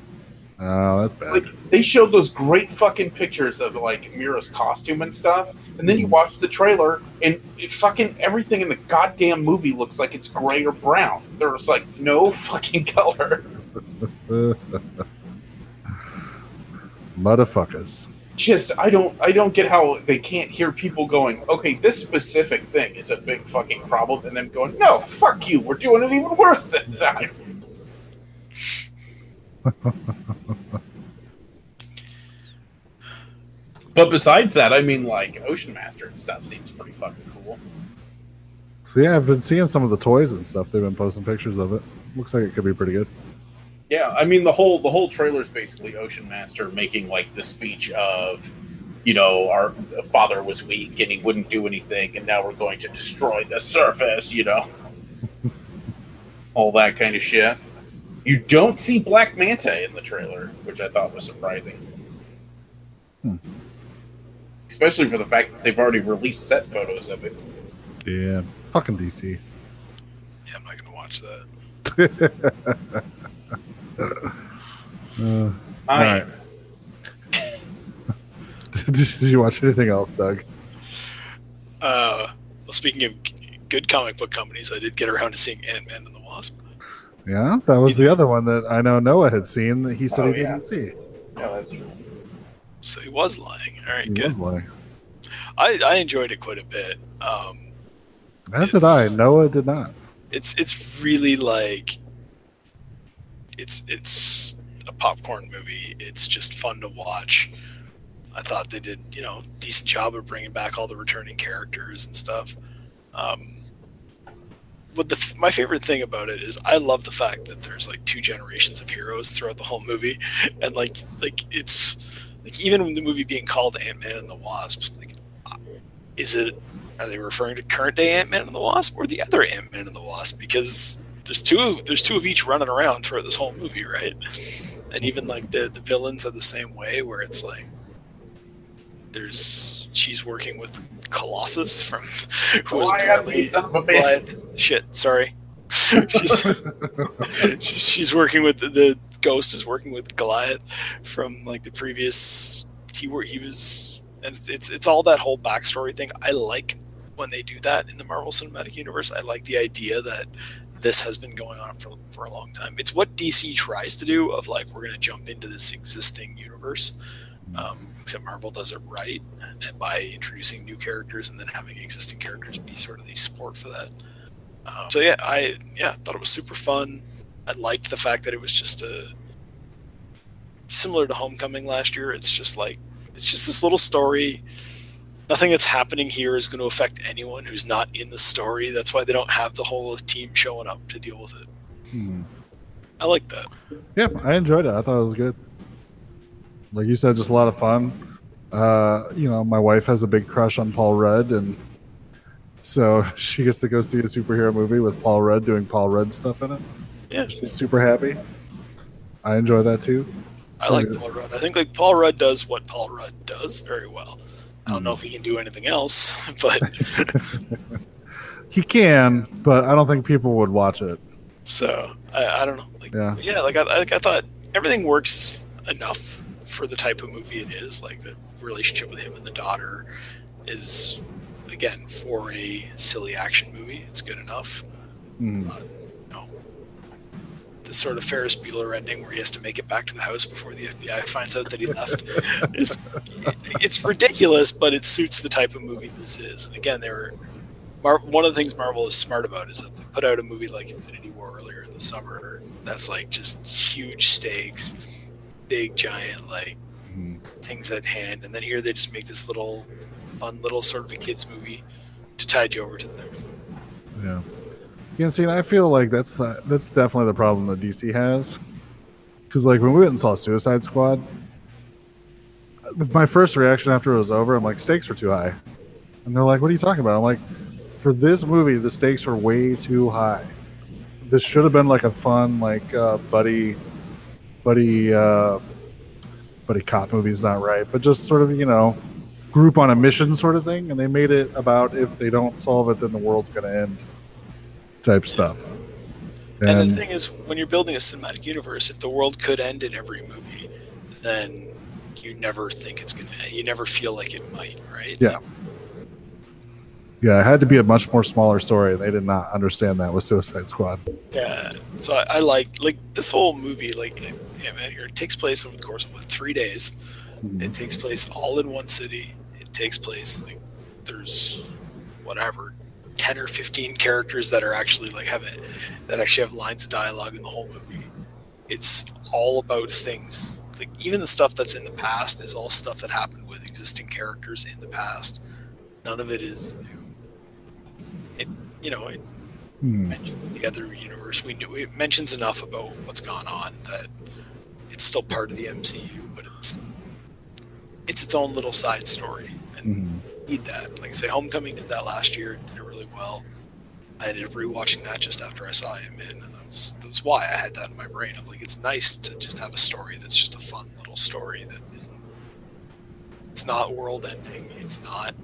Oh, that's bad. Like, they showed those great fucking pictures of like Mira's costume and stuff, and then you watch the trailer, and it fucking everything in the goddamn movie looks like it's gray or brown. There's like no fucking color. Motherfuckers. Just I don't get how they can't hear people going, okay, this specific thing is a big fucking problem, and them going, no, fuck you, we're doing it even worse this time. But besides that, I mean, like, Ocean Master and stuff seems pretty fucking cool. So yeah, I've been seeing some of the toys and stuff. They've been posting pictures of it. Looks like it could be pretty good. Yeah, I mean, the whole trailer is basically Ocean Master making, like, the speech of, you know, our father was weak and he wouldn't do anything, and now we're going to destroy the surface, you know. All that kind of shit. You don't see Black Manta in the trailer, which I thought was surprising. Hmm. Especially for the fact that they've already released set photos of it. Yeah, fucking DC. Yeah, I'm not going to watch that. All right. Did you watch anything else, Doug? Well, speaking of good comic book companies, I did get around to seeing Ant-Man and the Wasp. Yeah, that was the other one that I know Noah had seen that he said he didn't see. Yeah, that's true. So he was lying. All right, he was lying. I enjoyed it quite a bit. As did I. Noah did not. It's really like. It's a popcorn movie. It's just fun to watch. I thought they did, you know, decent job of bringing back all the returning characters and stuff. But my favorite thing about it is I love the fact that there's like two generations of heroes throughout the whole movie, and like it's like even with the movie being called Ant-Man and the Wasp, like are they referring to current day Ant-Man and the Wasp or the other Ant-Man and the Wasp? Because There's two of each running around throughout this whole movie, right? And even like the villains are the same way, where it's like she's working with Colossus from who was apparently shit. Sorry, she's working with the Ghost is working with Goliath from like the previous he was, and it's all that whole backstory thing. I like when they do that in the Marvel Cinematic Universe. I like the idea that. This has been going on for a long time. It's what DC tries to do of like, we're going to jump into this existing universe. Except Marvel does it right. And by introducing new characters and then having existing characters be sort of the support for that. So yeah, I thought it was super fun. I liked the fact that it was just similar to Homecoming last year. It's just like, it's just this little story. Nothing that's happening here is going to affect anyone who's not in the story. That's why they don't have the whole team showing up to deal with it. Hmm. I like that. Yeah, I enjoyed it. I thought it was good. Like you said, just a lot of fun. You know, my wife has a big crush on Paul Rudd, and so she gets to go see a superhero movie with Paul Rudd doing Paul Rudd stuff in it. Yeah. She's super happy. I enjoy that, too. I like Paul Rudd. I think like Paul Rudd does what Paul Rudd does very well. I don't know if he can do anything else, but he can. But I don't think people would watch it. So I don't know. Like, yeah. Like I thought everything works enough for the type of movie it is. Like the relationship with him and the daughter is, again, for a silly action movie, it's good enough. No, the sort of Ferris Bueller ending where he has to make it back to the house before the FBI finds out that he left. It's ridiculous, but it suits the type of movie this is. And again, one of the things Marvel is smart about is that they put out a movie like Infinity War earlier in the summer. That's like just huge stakes, big giant like things at hand. And then here they just make this little fun little sort of a kids movie to tide you over to the next thing. Yeah. You know, see, and I feel like that's definitely the problem that DC has. Because, like, when we went and saw Suicide Squad, my first reaction after it was over, I'm like, stakes are too high. And they're like, what are you talking about? I'm like, for this movie, the stakes are way too high. This should have been, like, a fun, like, buddy cop movie is not right. But just sort of, you know, group on a mission sort of thing, and they made it about if they don't solve it, then the world's going to end type stuff. And the thing is, when you're building a cinematic universe, if the world could end in every movie, then you never think it's going to end. You never feel like it might, right? Yeah. Yeah, it had to be a much more smaller story. They did not understand that with Suicide Squad. Yeah, so I like this whole movie, like Ant-Man here, it takes place over the course of what, 3 days. Mm-hmm. It takes place all in one city. It takes place like there's whatever 10 or 15 characters that are actually like have lines of dialogue in the whole movie. It's all about things like even the stuff that's in the past is all stuff that happened with existing characters in the past. None of it is new. Mentions the other universe. We knew it mentions enough about what's gone on that it's still part of the MCU, but it's its own little side story, and need that. Like I say, Homecoming did that last year, did it really well. I ended up rewatching that just after I saw Ant-Man, and that was why I had that in my brain of like it's nice to just have a story that's just a fun little story that isn't. It's not world ending. It's not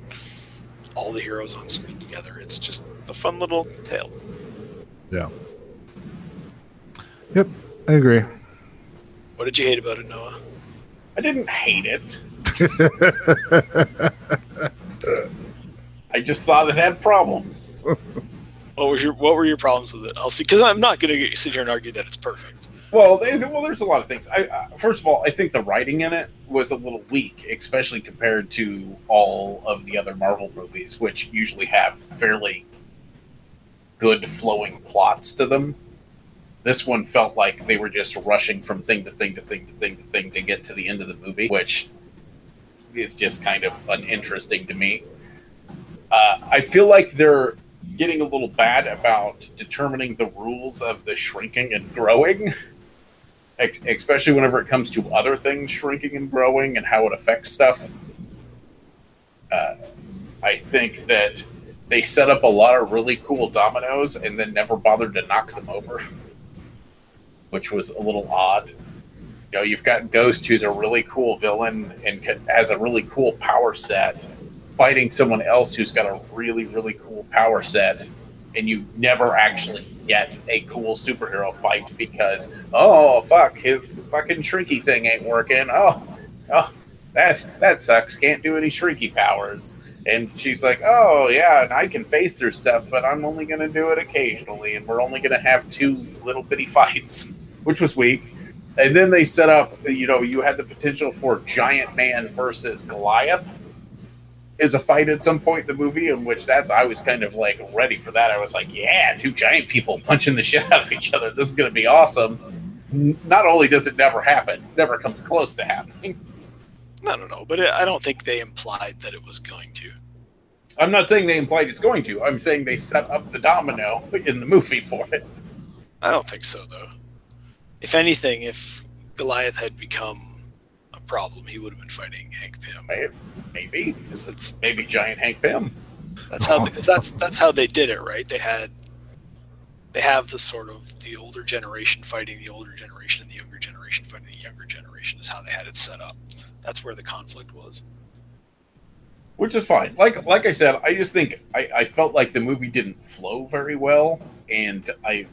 all the heroes on screen together. It's just a fun little tale. Yeah. Yep, I agree. What did you hate about it, Noah? I didn't hate it. I just thought it had problems. What were your problems with it? I'll see, because I'm not going to sit here and argue that it's perfect. Well, there's a lot of things. First of all, I think the writing in it was a little weak, especially compared to all of the other Marvel movies, which usually have fairly good flowing plots to them. This one felt like they were just rushing from thing to thing to thing to thing to thing to get to the end of the movie, which is just kind of uninteresting to me. I feel like they're getting a little bad about determining the rules of the shrinking and growing. Especially whenever it comes to other things shrinking and growing and how it affects stuff. I think that they set up a lot of really cool dominoes and then never bothered to knock them over, which was a little odd. You know, you've got Ghost, who's a really cool villain and has a really cool power set, fighting someone else who's got a really, really cool power set, and you never actually get a cool superhero fight because, oh, fuck, his fucking shrinky thing ain't working. Oh, that sucks. Can't do any shrinky powers. And she's like, oh, yeah, and I can phase through stuff, but I'm only going to do it occasionally, and we're only going to have 2 little bitty fights, which was weak. And then they set up, you know, you had the potential for Giant Man versus Goliath is a fight at some point in the movie, in which I was kind of like ready for that. I was like, yeah, 2 giant people punching the shit out of each other. This is going to be awesome. Not only does it never happen, never comes close to happening. I don't know, but I don't think they implied that it was going to. I'm not saying they implied it's going to. I'm saying they set up the domino in the movie for it. I don't think so, though. If anything, if Goliath had become a problem, he would have been fighting Hank Pym. Maybe. Maybe Giant Hank Pym. That's how they did it, right? They have the sort of the older generation fighting the older generation and the younger generation fighting the younger generation is how they had it set up. That's where the conflict was. Which is fine. Like I said, I just think I felt like the movie didn't flow very well. And I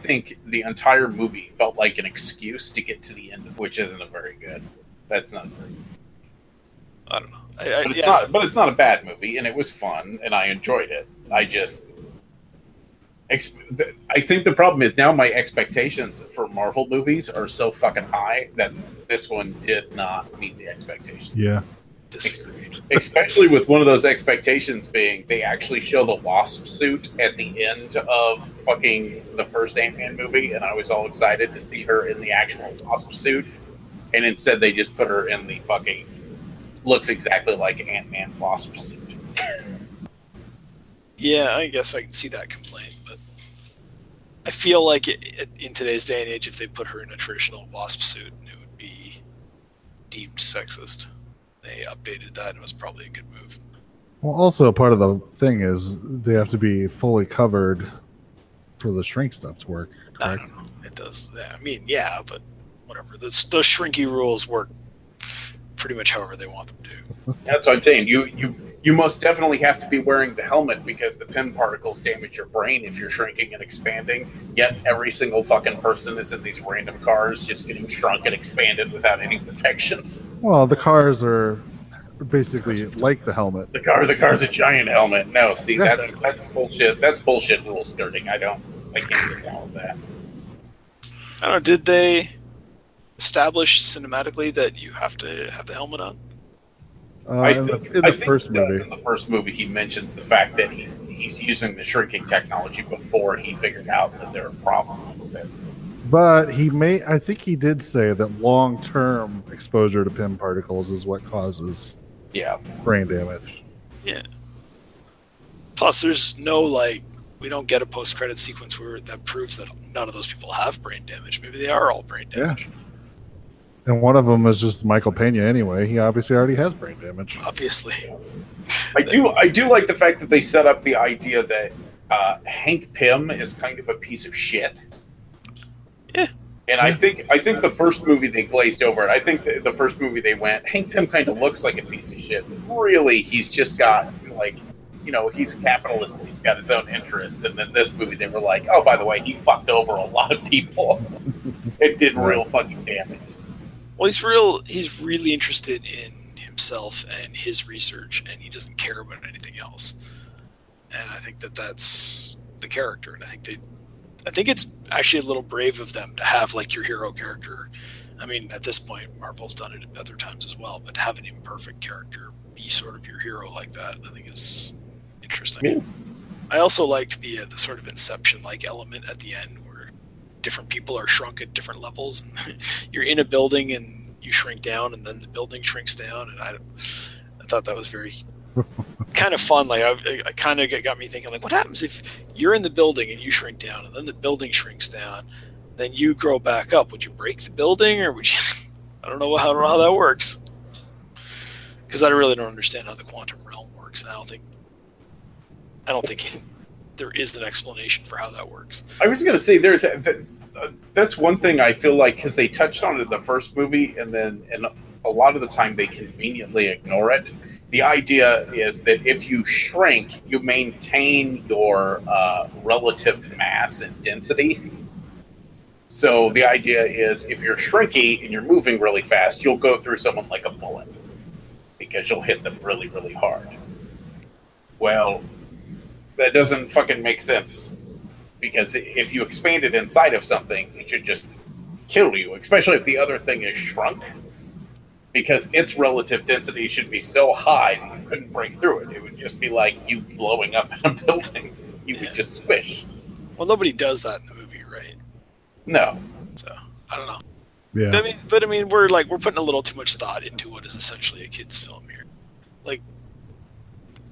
think the entire movie felt like an excuse to get to the end, which isn't a very good. That's not very good. I don't know. But it's not a bad movie, and it was fun, and I enjoyed it. I think the problem is now my expectations for Marvel movies are so fucking high that this one did not meet the expectations. Yeah. Especially with one of those expectations being they actually show the Wasp suit at the end of fucking the first Ant-Man movie, and I was all excited to see her in the actual Wasp suit, and instead they just put her in the fucking looks exactly like Ant-Man Wasp suit. Yeah, I guess I can see that complaint, but I feel like in today's day and age, if they put her in a traditional Wasp suit, it would be deemed sexist. They updated that, and it was probably a good move. Well, also part of the thing is they have to be fully covered for the shrink stuff to work. Correct? I don't know. It does. I mean, yeah, but whatever. The shrinky rules work pretty much however they want them to. That's what I'm saying. You most definitely have to be wearing the helmet because the pin particles damage your brain if you're shrinking and expanding, yet every single fucking person is in these random cars just getting shrunk and expanded without any protection. Well, the cars are basically like the helmet. The car's a giant helmet. No, see, that's bullshit. That's bullshit rule skirting. I can't get down with that. I don't know, did they establish cinematically that you have to have the helmet on? In the first movie, he mentions the fact that he's using the shrinking technology before he figured out that there are problems with it. But I think he did say that long-term exposure to Pym particles is what causes brain damage. Yeah. Plus, there's no, like, we don't get a post-credit sequence where that proves that none of those people have brain damage. Maybe they are all brain damage. Yeah. And one of them is just Michael Pena anyway. He obviously already has brain damage. Obviously. I do like the fact that they set up the idea that Hank Pym is kind of a piece of shit. Yeah. And I think the first movie they glazed over it. I think the first movie they went, Hank Pym kind of looks like a piece of shit. But really, he's just got, like, you know, he's a capitalist. He's got his own interest. And then this movie, they were like, oh, by the way, he fucked over a lot of people. It did real fucking damage. Well, he's really interested in himself and his research, and he doesn't care about anything else. And I think that that's the character. And I think it's actually a little brave of them to have, like, your hero character. I mean, at this point, Marvel's done it other times as well, but to have an imperfect character be sort of your hero like that, I think is interesting. Yeah. I also liked the sort of Inception-like element at the end, different people are shrunk at different levels. And you're in a building and you shrink down, and then the building shrinks down. And I thought that was very kind of fun. Like I kind of got me thinking, like, what happens if you're in the building and you shrink down, and then the building shrinks down, then you grow back up? Would you break the building, or would you? I don't know how that works, because I really don't understand how the quantum realm works. I don't think there is an explanation for how that works. I was going to say that's one thing I feel like, because they touched on it in the first movie, and a lot of the time they conveniently ignore it. The idea is that if you shrink, you maintain your relative mass and density. So the idea is, if you're shrinky and you're moving really fast, you'll go through someone like a bullet because you'll hit them really, really hard. Well, that doesn't fucking make sense, because if you expand it inside of something, it should just kill you, especially if the other thing is shrunk, because its relative density should be so high that you couldn't break through it. It would just be like you blowing up in a building. You would just squish. Well, nobody does that in the movie, right? No. So, I don't know. Yeah. I mean, we're putting a little too much thought into what is essentially a kid's film here. Like,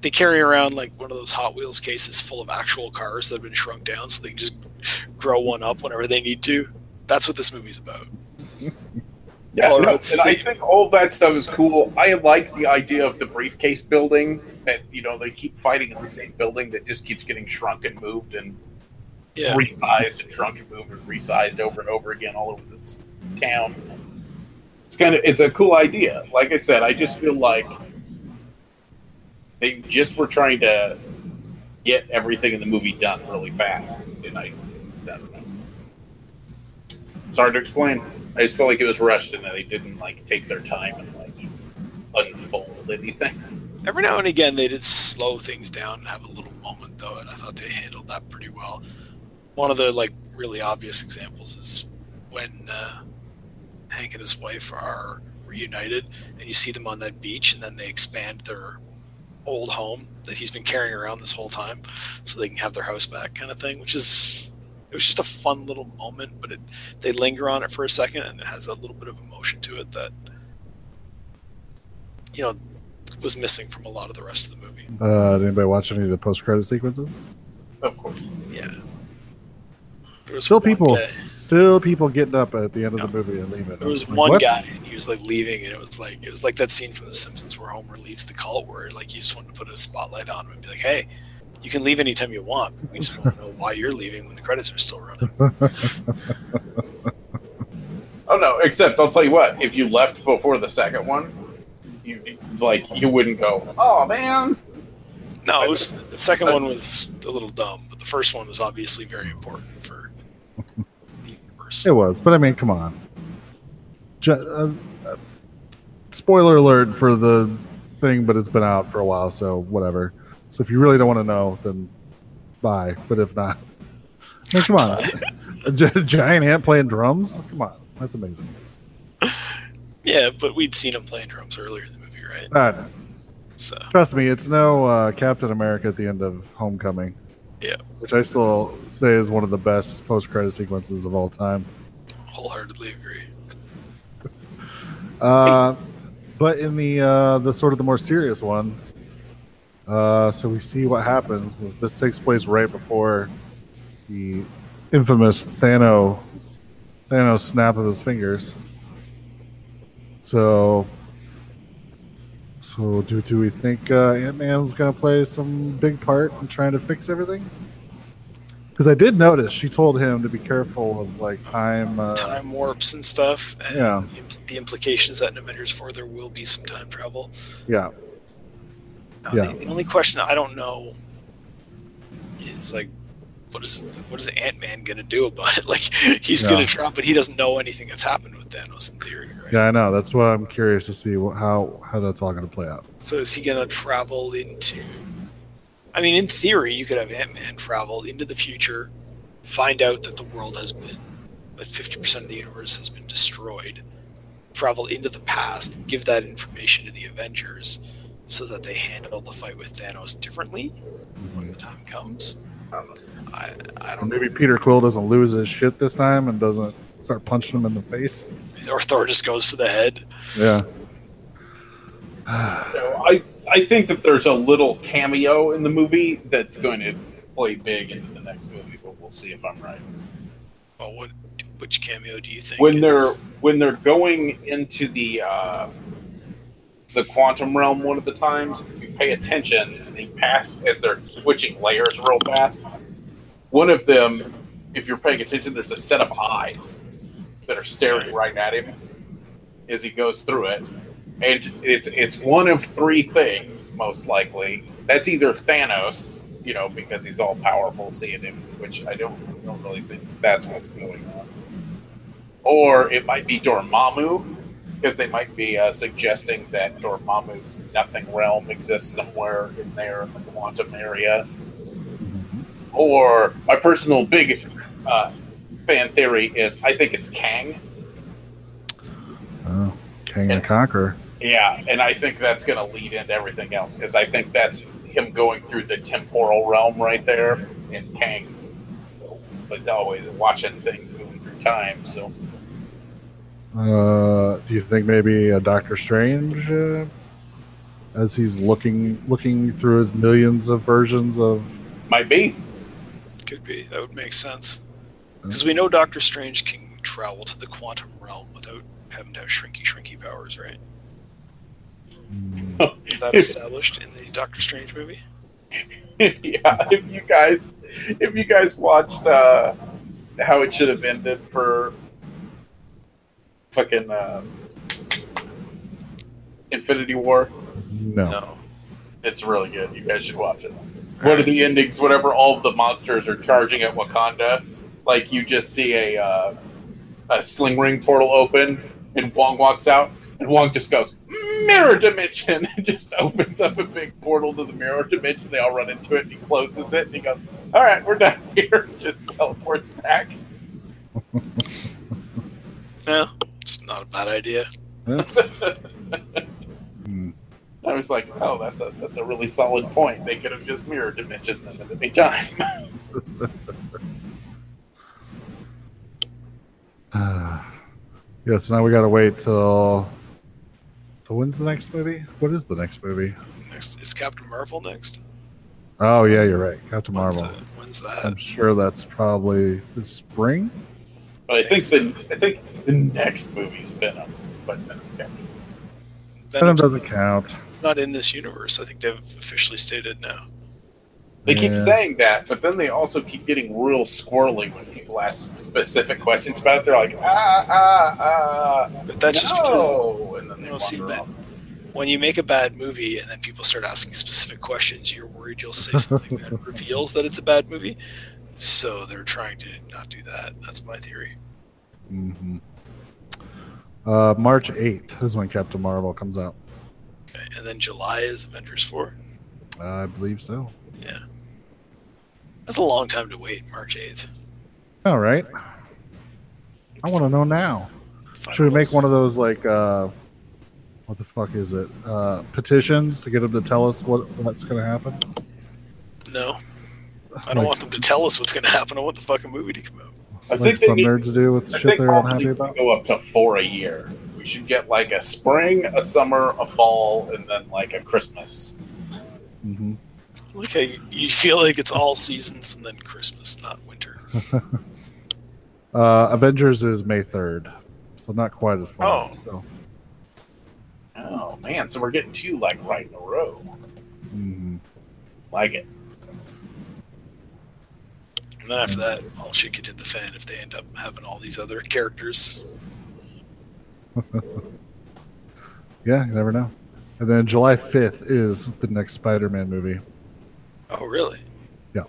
they carry around, like, one of those Hot Wheels cases full of actual cars that have been shrunk down so they can just grow one up whenever they need to. That's what this movie's about. And I think all that stuff is cool. I like the idea of the briefcase building that, you know, they keep fighting in the same building that just keeps getting shrunk and moved and resized and shrunk and moved and resized over and over again all over this town. It's a cool idea. Like I said, I just feel like they just were trying to get everything in the movie done really fast, and I don't know. It's hard to explain. I just felt like it was rushed, and that they didn't, like, take their time and, like, unfold anything. Every now and again, they did slow things down and have a little moment, though, and I thought they handled that pretty well. One of the, like, really obvious examples is when Hank and his wife are reunited, and you see them on that beach, and then they expand their old home that he's been carrying around this whole time so they can have their house back, kind of thing, it was just a fun little moment, but they linger on it for a second, and it has a little bit of emotion to it that, you know, was missing from a lot of the rest of the movie. Did anybody watch any of the post-credit sequences? Of course. Yeah. Still people getting up at the end of the movie and leaving. There was one guy, and he was like leaving, and it was like that scene from The Simpsons where Homer leaves the cult, where like you just wanted to put a spotlight on him and be like, "Hey, you can leave anytime you want. But we just want to know why you're leaving when the credits are still running." Oh no! Except I'll tell you what: if you left before the second one, you wouldn't go, oh man. No, it was, the second one was a little dumb, but the first one was obviously very important for the universe. It was, but I mean, come on. Spoiler alert for the thing, but it's been out for a while, so whatever. So if you really don't want to know, then bye. But if not, no, come on. A giant ant playing drums? Come on. That's amazing. Yeah, but we'd seen him playing drums earlier in the movie, right? So. Trust me, it's no Captain America at the end of Homecoming. Yeah. Which I still say is one of the best post-credit sequences of all time. Wholeheartedly agree. But in the sort of the more serious one, so we see what happens. This takes place right before the infamous Thanos snap of his fingers. So do we think Ant-Man's going to play some big part in trying to fix everything? Because I did notice she told him to be careful of like time warps and stuff. And yeah. The implications that in Avengers 4 there will be some time travel. Yeah. The only question I don't know is like, what is Ant-Man going to do about it? Like he's going to drop it. He doesn't know anything that's happened with Thanos in theory, right? Yeah, I know. That's why I'm curious to see how that's all going to play out. So is he going to travel into... I mean, in theory, you could have Ant-Man travel into the future, find out that the world has been... that 50% of the universe has been destroyed, travel into the past, give that information to the Avengers so that they handle the fight with Thanos differently when the time comes. I don't know. Maybe Peter Quill doesn't lose his shit this time and doesn't start punching him in the face. Or Thor just goes for the head. Yeah. So I think that there's a little cameo in the movie that's going to play big into the next movie, but we'll see if I'm right. Well, which cameo do you think? When they're going into the Quantum Realm one of the times, if you pay attention and they pass as they're switching layers real fast. One of them, if you're paying attention, there's a set of eyes that are staring right at him as he goes through it. And it's one of three things, most likely. That's either Thanos, you know, because he's all powerful seeing him, which I don't really think that's what's going on. Or it might be Dormammu, because they might be suggesting that Dormammu's nothing realm exists somewhere in there in the quantum area. Or my personal big fan theory is I think it's Kang. Oh, Kang the Conqueror. Yeah, and I think that's going to lead into everything else, because I think that's him going through the temporal realm right there, and Kang is always watching things moving through time. So, do you think maybe Doctor Strange, as he's looking through his millions of versions of... Might be. Could be. That would make sense. Because we know Doctor Strange can travel to the quantum realm without having to have shrinky powers, right? Is that established in the Doctor Strange movie? Yeah, if you guys watched How It Should Have Ended for fucking Infinity War. No. It's really good. You guys should watch it. One of the endings, whenever all of the monsters are charging at Wakanda, like you just see a sling ring portal open and Wong walks out. And Wong just goes, mirror dimension! And just opens up a big portal to the mirror dimension. They all run into it and he closes it and he goes, all right, we're done here. And just teleports back. No, it's not a bad idea. Yeah. I was like, oh, that's a really solid point. They could have just mirror dimensioned them at any time. Yeah, so now we gotta wait till when's the next movie? What is the next movie? Next is Captain Marvel next. Oh yeah, you're right. Captain Marvel. When's that? I'm sure that's probably this spring. Well, I think the next movie's Venom, but Venom doesn't count. It's not in this universe. I think they've officially stated no. They keep saying that, but then they also keep getting real squirrely when people ask specific questions about it. They're like, But that's just because... And then they don't see when you make a bad movie and then people start asking specific questions, you're worried you'll say something that reveals that it's a bad movie. So they're trying to not do that. That's my theory. Mm-hmm. March 8th is when Captain Marvel comes out. Okay, and then July is Avengers 4? I believe so. Yeah. That's a long time to wait, March 8th. All right. I want to know now. Finals. Should we make one of those, like, what the fuck is it? Petitions to get them to tell us what's going to happen? No. I don't want them to tell us what's going to happen. I want the fucking movie to come out. I like think some nerds do with the shit they're unhappy about. Go up to 4 a year. We should get like a spring, a summer, a fall, and then like a Christmas. Mm-hmm. Look, you feel like it's all seasons and then Christmas, not winter. Avengers is May 3rd, so not quite as far. Oh. So. Oh man, so we're getting 2 like right in a row. Mm-hmm. Like it. And then after that, all shit could hit the fan if they end up having all these other characters. Yeah, you never know. And then July 5th is the next Spider-Man movie. Oh, really? Yeah.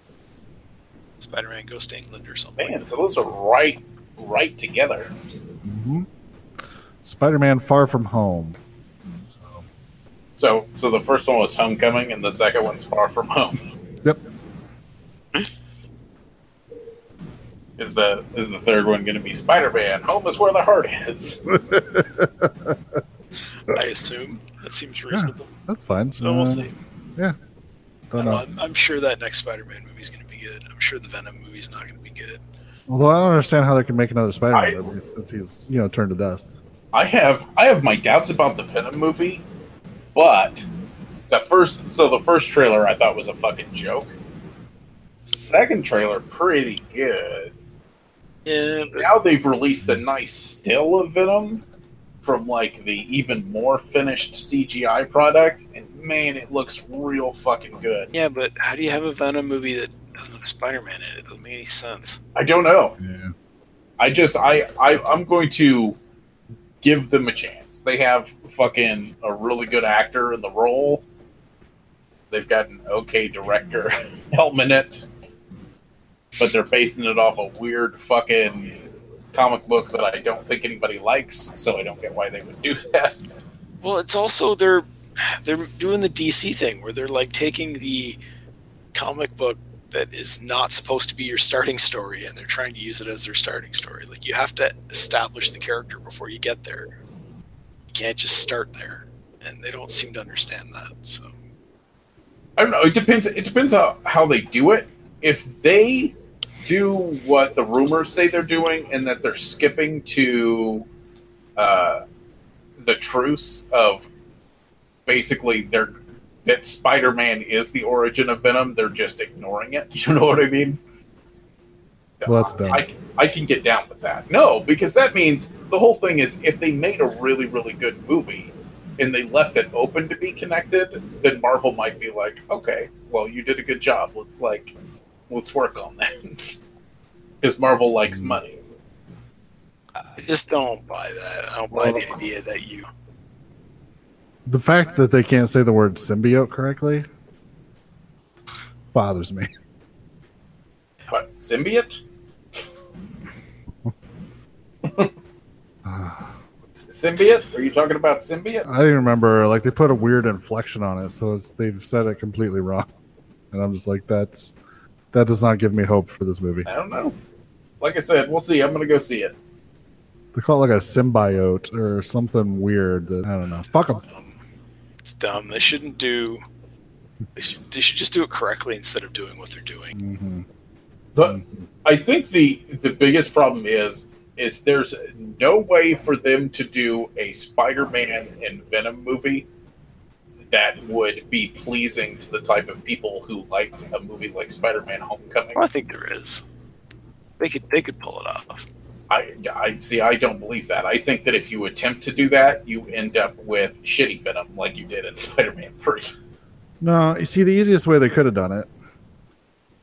Spider-Man Goes to England or something. Man, so those are right together. Mm-hmm. Spider-Man Far From Home. So the first one was Homecoming, and the second one's Far From Home. Yep. Is the third one going to be Spider-Man? Home is where the heart is. I assume that seems reasonable. Yeah, that's fine. So we'll see. Yeah, I'm sure that next Spider-Man movie is going to be good. I'm sure the Venom movie is not going to be good. Although I don't understand how they can make another Spider-Man movie since he's turned to dust. I have my doubts about the Venom movie, but the first trailer I thought was a fucking joke. Second trailer pretty good. Yeah, now they've released a nice still of Venom from like the even more finished CGI product, and man, it looks real fucking good. Yeah, but how do you have a Venom movie that doesn't have Spider-Man in it? It doesn't make any sense. I don't know. Yeah. I'm going to give them a chance. They have fucking a really good actor in the role. They've got an okay director helming it, but they're basing it off a weird fucking comic book that I don't think anybody likes, so I don't get why they would do that. Well, it's also they're doing the DC thing where they're like taking the comic book that is not supposed to be your starting story, and they're trying to use it as their starting story. Like, you have to establish the character before you get there. You can't just start there, and they don't seem to understand that, so... I don't know. It depends on how they do it. If they do what the rumors say they're doing, and that they're skipping to the truce of basically that Spider-Man is the origin of Venom, they're just ignoring it. You know what I mean? Well, that's dumb. I can get down with that. No, because that means the whole thing is if they made a really, really good movie and they left it open to be connected, then Marvel might be like, okay, well, you did a good job. Let's work on that. Because Marvel likes money. I just don't buy that. I don't buy the idea that you... The fact that they can't say the word symbiote correctly bothers me. What? Symbiote? Symbiote? Are you talking about symbiote? I don't remember. Like, they put a weird inflection on it, so they've said it completely wrong. And I'm just like, that does not give me hope for this movie. I don't know. Like I said, we'll see. I'm going to go see it. They call it like a symbiote or something weird. That, I don't know. Fuck them. It's dumb. They shouldn't do... They should just do it correctly instead of doing what they're doing. Mm-hmm. I think the biggest problem is there's no way for them to do a Spider-Man and Venom movie that would be pleasing to the type of people who liked a movie like Spider-Man Homecoming. I think there is. They could pull it off. I see, I don't believe that. I think that if you attempt to do that, you end up with shitty Venom like you did in Spider-Man 3. No, you see, the easiest way they could have done it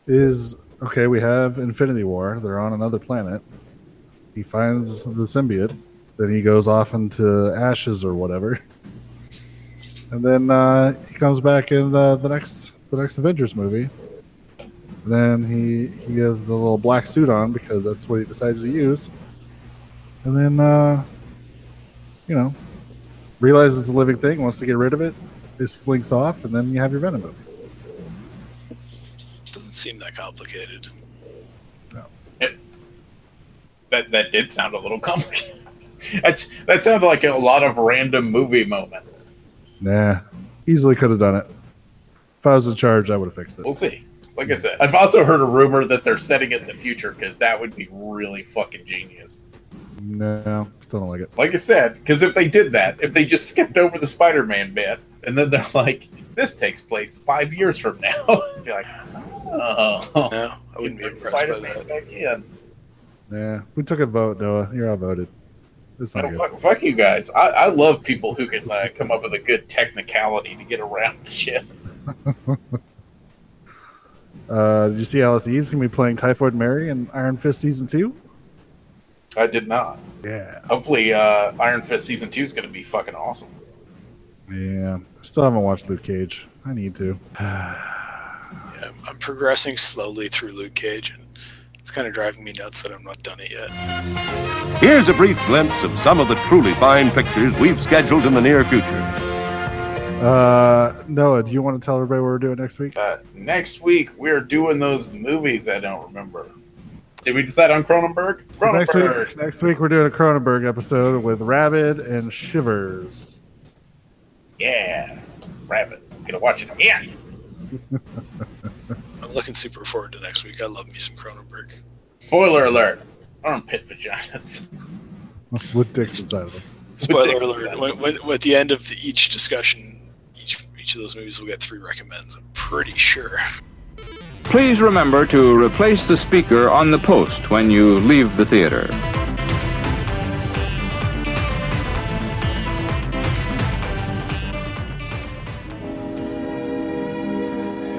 is, okay, we have Infinity War. They're on another planet. He finds the symbiote, then he goes off into ashes or whatever. And then he comes back in the next Avengers movie. And then he has the little black suit on because that's what he decides to use. And then realizes it's a living thing, wants to get rid of it. This slinks off, and then you have your Venom movie. Doesn't seem that complicated. No. That did sound a little complicated. That sounded like a lot of random movie moments. Nah, easily could have done it. If I was in charge, I would have fixed it. We'll see. Like I said, I've also heard a rumor that they're setting it in the future because that would be really fucking genius. No, still don't like it. Like I said, because if they did that, if they just skipped over the Spider-Man bit, and then they're like, this takes place 5 years from now, you're like, oh. No, I wouldn't be impressed Spider-Man by that. Back in. Yeah, we took a vote, Noah. You're outvoted. Fuck you guys. I love people who can come up with a good technicality to get around shit. Did you see Alice Eve's going to be playing Typhoid Mary in Iron Fist Season 2? I did not. Yeah. Hopefully Iron Fist Season 2 is going to be fucking awesome. Yeah. Still haven't watched Luke Cage. I need to. Yeah, I'm progressing slowly through Luke Cage, and it's kind of driving me nuts that I'm not done it yet. Here's a brief glimpse of some of the truly fine pictures we've scheduled in the near future. Noah, do you want to tell everybody what we're doing next week? Next week, we're doing those movies I don't remember. Did we decide on Cronenberg? Next week, we're doing a Cronenberg episode with Rabid and Shivers. Yeah. Rabid. I'm going to watch it again. I'm looking super forward to next week. I love me some Cronenberg. Spoiler alert. Armpit vaginas. With dicks inside of them. Spoiler alert. When, at the end of each discussion, each of those movies will get 3 recommends, I'm pretty sure. Please remember to replace the speaker on the post when you leave the theater.